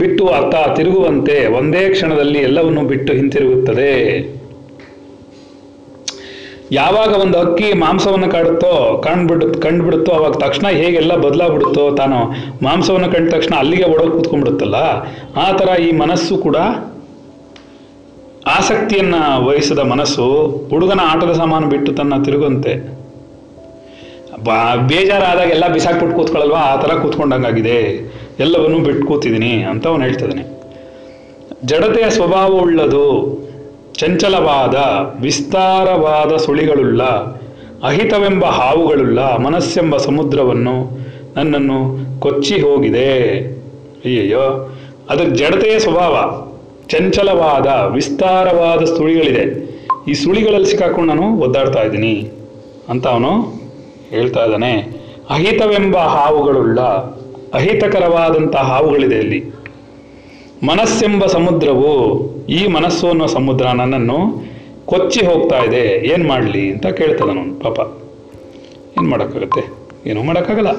ಬಿಟ್ಟು ಅತ್ತ ತಿರುಗುವಂತೆ ಒಂದೇ ಕ್ಷಣದಲ್ಲಿ ಎಲ್ಲವನ್ನು ಬಿಟ್ಟು ಹಿಂತಿರುಗುತ್ತದೆ. ಯಾವಾಗ ಒಂದು ಹಕ್ಕಿ ಮಾಂಸವನ್ನು ಕಂಡುಬಿಡುತ್ತೋ ಅವಾಗ ತಕ್ಷಣ ಹೇಗೆಲ್ಲ ಬದಲಾಗ್ಬಿಡುತ್ತೋ, ತಾನು ಮಾಂಸವನ್ನು ಕಂಡ ತಕ್ಷಣ ಅಲ್ಲಿಗೆ ಒಡೋಗಿ ಕೂತ್ಕೊಂಡ್ಬಿಡುತ್ತಲ್ಲ, ಆ ಥರ ಈ ಮನಸ್ಸು ಕೂಡ ಆಸಕ್ತಿಯನ್ನ ವಹಿಸಿದ ಮನಸ್ಸು ಹುಡುಗನ ಆಟದ ಸಾಮಾನು ಬಿಟ್ಟು ತನ್ನ ತಿರುಗುವಂತೆ. ಬೇಜಾರಾದಾಗ ಎಲ್ಲ ಬಿಸಾಕ್ಬಿಟ್ಟು ಕೂತ್ಕೊಳ್ಳಲ್ವಾ, ಆ ಥರ ಕೂತ್ಕೊಂಡಂಗಾಗಿದೆ, ಎಲ್ಲವನ್ನೂ ಬಿಟ್ಟು ಕೂತಿದ್ದೀನಿ ಅಂತ ಅವನು ಹೇಳ್ತಿದ್ದಾನೆ. ಜಡತೆಯ ಸ್ವಭಾವವುಳ್ಳದು, ಚಂಚಲವಾದ, ವಿಸ್ತಾರವಾದ ಸುಳಿಗಳುಳ್ಳ, ಅಹಿತವೆಂಬ ಹಾವುಗಳುಳ್ಳ ಮನಸ್ಸೆಂಬ ಸಮುದ್ರವನ್ನು ನನ್ನನ್ನು ಕೊಚ್ಚಿ ಹೋಗಿದೆ. ಅಯ್ಯಯ್ಯೋ, ಅದರ ಜಡತೆಯ ಸ್ವಭಾವ ಚಂಚಲವಾದ ವಿಸ್ತಾರವಾದ ಸುಳಿಗಳಿದೆ. ಈ ಸುಳಿಗಳಲ್ಲಿ ಸಿಕ್ಕಾಕೊಂಡು ನಾನು ಒದ್ದಾಡ್ತಾ ಇದ್ದೀನಿ ಅಂತ ಅವನು ಹೇಳ್ತಾ ಇದ್ದಾನೆ. ಅಹಿತವೆಂಬ ಹಾವುಗಳುಳ್ಳ ಅಹಿತಕರವಾದಂಥ ಹಾವುಗಳಿದೆ ಇಲ್ಲಿ. ಮನಸ್ಸೆಂಬ ಸಮುದ್ರವು, ಈ ಮನಸ್ಸು ಅನ್ನೋ ಸಮುದ್ರ ನನ್ನನ್ನು ಕೊಚ್ಚಿ ಹೋಗ್ತಾ ಇದೆ, ಏನು ಮಾಡಲಿ ಅಂತ ಕೇಳ್ತದ ನಾನು. ಪಾಪ ಏನು ಮಾಡೋಕ್ಕಾಗತ್ತೆ, ಏನೂ ಮಾಡೋಕ್ಕಾಗಲ್ಲ.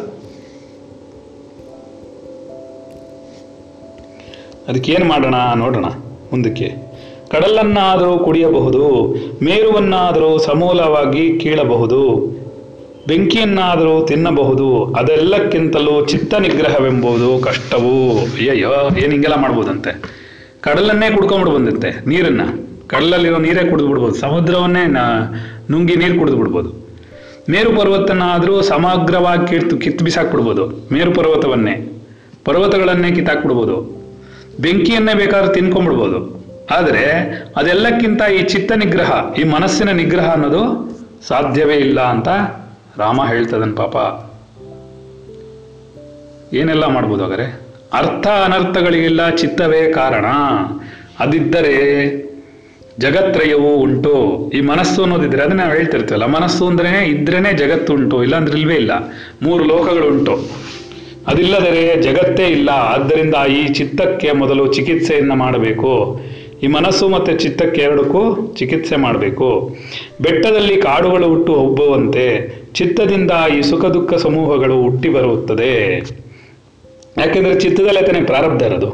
ಅದಕ್ಕೆ ಏನು ಮಾಡೋಣ ನೋಡೋಣ ಮುಂದಕ್ಕೆ. ಕಡಲನ್ನಾದರೂ ಕುಡಿಯಬಹುದು, ಮೇರುವನ್ನಾದರೂ ಸಮೂಲವಾಗಿ ಕೀಳಬಹುದು, ಬೆಂಕಿಯನ್ನಾದರೂ ತಿನ್ನಬಹುದು, ಅದೆಲ್ಲಕ್ಕಿಂತಲೂ ಚಿತ್ತ ನಿಗ್ರಹವೆಂಬುದು ಕಷ್ಟವು. ಅಯ್ಯಯ್ಯೋ, ಏನು ಹಿಂಗೆಲ್ಲ ಮಾಡ್ಬೋದಂತೆ. ಕಡಲನ್ನೇ ಕುಡ್ಕೊಂಡ್ಬಿಡು ಬಂದಂತೆ, ನೀರನ್ನು ಕಡಲಲ್ಲಿರೋ ನೀರೇ ಕುಡಿದು ಬಿಡ್ಬೋದು, ಸಮುದ್ರವನ್ನೇ ನುಂಗಿ ನೀರು ಕುಡಿದು ಬಿಡ್ಬೋದು. ಮೇರು ಪರ್ವತನಾದರೂ ಸಮಗ್ರವಾಗಿ ಕಿತ್ತು ಬಿಸಾಕ್ಬಿಡ್ಬೋದು, ಮೇರು ಪರ್ವತವನ್ನೇ, ಪರ್ವತಗಳನ್ನೇ ಕಿತ್ತಾಕ್ಬಿಡ್ಬೋದು, ಬೆಂಕಿಯನ್ನೇ ಬೇಕಾದ್ರೂ ತಿನ್ಕೊಂಡ್ಬಿಡ್ಬೋದು. ಆದರೆ ಅದೆಲ್ಲಕ್ಕಿಂತ ಈ ಚಿತ್ತ ನಿಗ್ರಹ, ಈ ಮನಸ್ಸಿನ ನಿಗ್ರಹ ಅನ್ನೋದು ಸಾಧ್ಯವೇ ಇಲ್ಲ ಅಂತ ರಾಮ ಹೇಳ್ತದನ್. ಪಾಪ ಏನೆಲ್ಲ ಮಾಡ್ಬೋದು. ಹಾಗಾದ್ರೆ ಅರ್ಥ ಅನರ್ಥಗಳಿಗೆಲ್ಲ ಚಿತ್ತವೇ ಕಾರಣ. ಅದಿದ್ದರೆ ಜಗತ್ರಯವು ಉಂಟು. ಈ ಮನಸ್ಸು ಅನ್ನೋದಿದ್ರೆ, ಅದನ್ನ ನಾವು ಹೇಳ್ತಿರ್ತೇವಲ್ಲ, ಮನಸ್ಸು ಅಂದ್ರೇನೆ ಇದ್ರೇನೆ ಜಗತ್ತು ಉಂಟು, ಇಲ್ಲಾಂದ್ರೆ ಇಲ್ವೇ ಇಲ್ಲ. ಮೂರು ಲೋಕಗಳುಂಟು, ಅದಿಲ್ಲದರೆ ಜಗತ್ತೇ ಇಲ್ಲ. ಆದ್ದರಿಂದ ಈ ಚಿತ್ತಕ್ಕೆ ಮೊದಲು ಚಿಕಿತ್ಸೆಯನ್ನು ಮಾಡಬೇಕು. ಈ ಮನಸ್ಸು ಮತ್ತು ಚಿತ್ತಕ್ಕೆ ಎರಡಕ್ಕೂ ಚಿಕಿತ್ಸೆ ಮಾಡಬೇಕು. ಬೆಟ್ಟದಲ್ಲಿ ಕಾಡುಗಳು ಹುಟ್ಟು ಹಬ್ಬುವಂತೆ ಚಿತ್ತದಿಂದ ಈ ಸುಖ ದುಃಖ ಸಮೂಹಗಳು ಹುಟ್ಟಿ ಬರುತ್ತದೆ. ಯಾಕೆಂದರೆ ಚಿತ್ತದಲ್ಲೇ ತಾನೇ ಪ್ರಾರಬ್ಧ ಇರೋದು,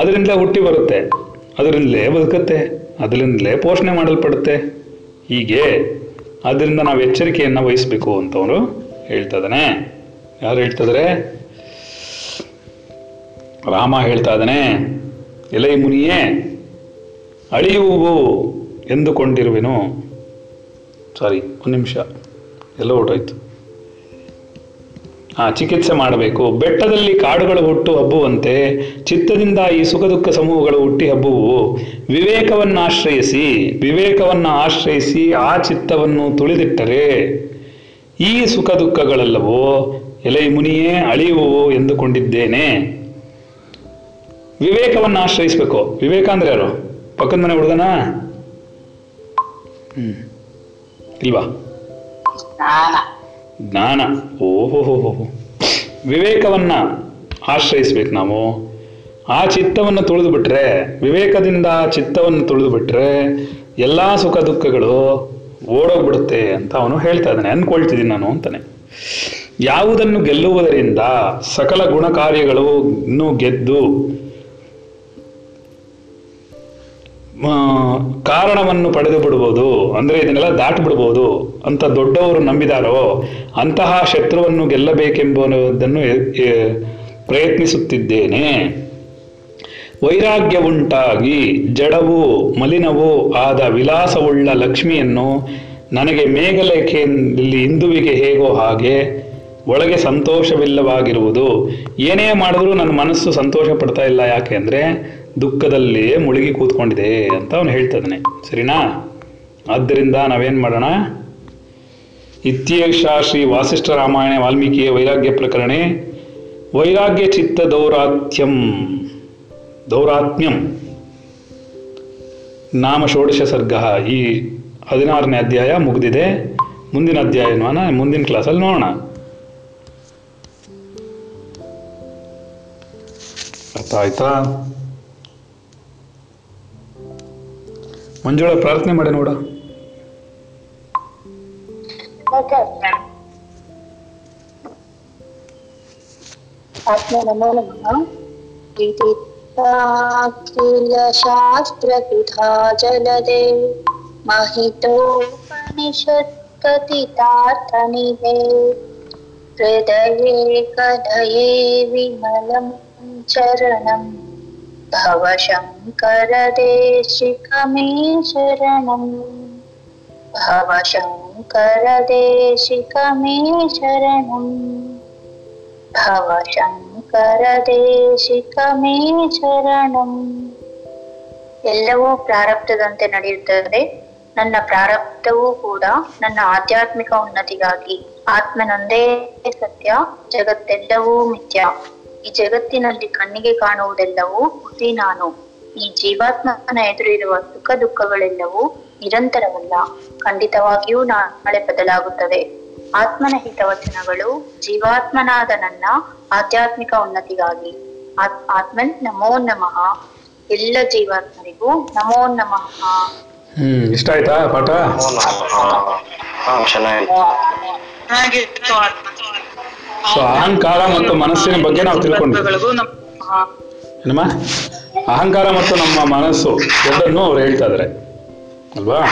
ಅದರಿಂದಲೇ ಹುಟ್ಟಿ ಬರುತ್ತೆ, ಅದರಿಂದಲೇ ಬದುಕುತ್ತೆ, ಅದರಿಂದಲೇ ಪೋಷಣೆ ಮಾಡಲ್ಪಡುತ್ತೆ. ಹೀಗೆ ಅದರಿಂದ ನಾವು ಎಚ್ಚರಿಕೆಯನ್ನು ವಹಿಸಬೇಕು ಅಂತವರು ಹೇಳ್ತಾ ಇದ್ದಾನೆ. ಯಾರು ಹೇಳ್ತಿದ್ರೆ? ರಾಮ ಹೇಳ್ತಾ ಇದ್ದಾನೆ. ಎಲೈ ಮುನಿಯೇ, ಅಳಿಯುವು ಎಂದುಕೊಂಡಿರುವೆನು. ಸಾರಿ, ಒಂದು ನಿಮಿಷ, ಎಲ್ಲ ಹೊರಟೋಯ್ತು. ಚಿಕಿತ್ಸೆ ಮಾಡಬೇಕು. ಬೆಟ್ಟದಲ್ಲಿ ಕಾಡುಗಳು ಹುಟ್ಟು ಹಬ್ಬುವಂತೆ ಚಿತ್ತದಿಂದ ಈ ಸುಖ ದುಃಖ ಸಮೂಹಗಳು ಹುಟ್ಟಿ ಹಬ್ಬುವು. ವಿವೇಕವನ್ನು ಆಶ್ರಯಿಸಿ ಆ ಚಿತ್ತವನ್ನು ತುಳಿದಿಟ್ಟರೆ ಈ ಸುಖ ದುಃಖಗಳೆಲ್ಲವೋ ಎಲೈ ಮುನಿಯೇ ಅಳಿಯುವು ಎಂದುಕೊಂಡಿದ್ದೇನೆ. ವಿವೇಕವನ್ನು ಆಶ್ರಯಿಸಬೇಕು. ವಿವೇಕ ಅಂದ್ರೆ ಯಾರು? ಪಕ್ಕದ ಮನೆ ಹುಡುಗನ ಇಲ್ವಾ? ಜ್ಞಾನ. ಓಹೋಹೋಹೋ, ವಿವೇಕವನ್ನ ಆಶ್ರಯಿಸ್ಬೇಕು ನಾವು. ಆ ಚಿತ್ತವನ್ನು ತುಳಿದು ಬಿಟ್ರೆ, ವಿವೇಕದಿಂದ ಚಿತ್ತವನ್ನು ತುಳಿದು ಬಿಟ್ರೆ ಎಲ್ಲ ಸುಖ ದುಃಖಗಳು ಓಡೋಗ್ಬಿಡುತ್ತೆ ಅಂತ ಅವನು ಹೇಳ್ತಾ ಇದ್ದಾನೆ. ಅನ್ಕೊಳ್ತಿದ್ದೀನಿ ನಾನು ಅಂತಾನೆ. ಯಾವುದನ್ನು ಗೆಲ್ಲುವುದರಿಂದ ಸಕಲ ಗುಣ ಕಾರ್ಯಗಳು ಗೆದ್ದು ಕಾರಣವನ್ನು ಪಡೆದು ಬಿಡ್ಬೋದು, ಅಂದರೆ ಇದನ್ನೆಲ್ಲ ದಾಟ್ಬಿಡ್ಬೋದು ಅಂತ ದೊಡ್ಡವರು ನಂಬಿದಾರೋ ಅಂತಹ ಶತ್ರುವನ್ನು ಗೆಲ್ಲಬೇಕೆಂಬುದನ್ನು ಪ್ರಯತ್ನಿಸುತ್ತಿದ್ದೇನೆ. ವೈರಾಗ್ಯವುಂಟಾಗಿ ಜಡವೂ ಮಲಿನವೂ ಆದ ವಿಲಾಸವುಳ್ಳ ಲಕ್ಷ್ಮಿಯನ್ನು ನನಗೆ ಮೇಘಲೇಖೆಯಲ್ಲಿ ಇಂದುವಿಗೆ ಹೇಗೋ ಹಾಗೆ ಒಳಗೆ ಸಂತೋಷವಿಲ್ಲವಾಗಿರುವುದು. ಏನೇ ಮಾಡಿದ್ರೂ ನನ್ನ ಮನಸ್ಸು ಸಂತೋಷ ಪಡ್ತಾ ಇಲ್ಲ. ಯಾಕೆ ಅಂದರೆ ದುಃಖದಲ್ಲೇ ಮುಳುಗಿ ಕೂತ್ಕೊಂಡಿದೆ ಅಂತ ಅವನು ಹೇಳ್ತಾ ಇದ್ದಾನೆ. ಸರಿನಾ? ಆದ್ದರಿಂದ ನಾವೇನು ಮಾಡೋಣ? ಇತ್ಯೇಷ ಶ್ರೀ ವಾಸಿಷ್ಠ ರಾಮಾಯಣ ವಾಲ್ಮೀಕಿಯ ವೈರಾಗ್ಯ ಪ್ರಕರಣೆ ವೈರಾಗ್ಯ ಚಿತ್ತ ದೌರಾತ್ಮ್ಯಂ ನಾಮ ಷೋಡಶ ಸರ್ಗ. ಈ 16ನೇ ಅಧ್ಯಾಯ ಮುಗಿದಿದೆ. ಮುಂದಿನ ಅಧ್ಯಾಯನ ಮುಂದಿನ ಕ್ಲಾಸಲ್ಲಿ ನೋಡೋಣ. ಅರ್ಥ ಆಯ್ತಾ? ಮಂಜುಳ, ಪ್ರಾರ್ಥನೆ ಮಾಡಿ ನೋಡ. ಅಖಿಲ ಶಾಸ್ತ್ರ ಕೃತಾ ಜಲದೆ ಮಹಿತೋಪನಿಷತ್ ಕಥಿತಾರ್ಥನಿದೆ ಹೃದಯೇ ಕದಯೇ ವಿಮಲಂ ಚರಣಂ ಭವಶಂಕರ ದೇಶಿಕಮೇ ಶರಣಂ ಭವಶಂಕರ ದೇಶಿಕಮೇ ಶರಣಂ ಭವಶಂಕರ ದೇಶಿಕಮೇ ಶರಣಂ. ಎಲ್ಲವೂ ಪ್ರಾರಬ್ಧದಂತೆ ನಡೆಯುತ್ತದೆ. ನನ್ನ ಪ್ರಾರಬ್ಧವೂ ಕೂಡ ನನ್ನ ಆಧ್ಯಾತ್ಮಿಕ ಉನ್ನತಿಗಾಗಿ. ಆತ್ಮನೊಂದೇ ಸತ್ಯ, ಜಗತ್ತೆಲ್ಲವೂ ಮಿಥ್ಯ. ಈ ಜಗತ್ತಿನಲ್ಲಿ ಕಣ್ಣಿಗೆ ಕಾಣುವುದೆಲ್ಲವೂ ಹುಸಿ ನಾನು. ಈ ಜೀವಾತ್ಮನ ಎದುರಿರುವ ಸುಖ ದುಃಖಗಳೆಲ್ಲವೂ ನಿರಂತರವಲ್ಲ, ಖಂಡಿತವಾಗಿಯೂ ನಾಳೆ ಬದಲಾಗುತ್ತವೆ. ಆತ್ಮನ ಹಿತವಚನಗಳು ಜೀವಾತ್ಮನಾದ ನನ್ನ ಆಧ್ಯಾತ್ಮಿಕ ಉನ್ನತಿಗಾಗಿ. ಆತ್ಮನ್ ನಮೋ ನಮಃ. ಎಲ್ಲ ಜೀವಾತ್ಮರಿಗೂ ನಮೋ ನಮಃ. ಇಷ್ಟ ಆಯ್ತಾ ಪಾಠ? ಸೊ ಅಹಂಕಾರ ಮತ್ತು ಮನಸ್ಸಿನ ಬಗ್ಗೆ ನಾವು ತಿಳ್ಕೊಂಡ್ವಿ. ಅಹಂಕಾರ ಮತ್ತು ನಮ್ಮ ಮನಸ್ಸು ಎರಡನ್ನು ಅವ್ರು ಹೇಳ್ತಾ ಇದಾರೆ ಅಲ್ವಾ?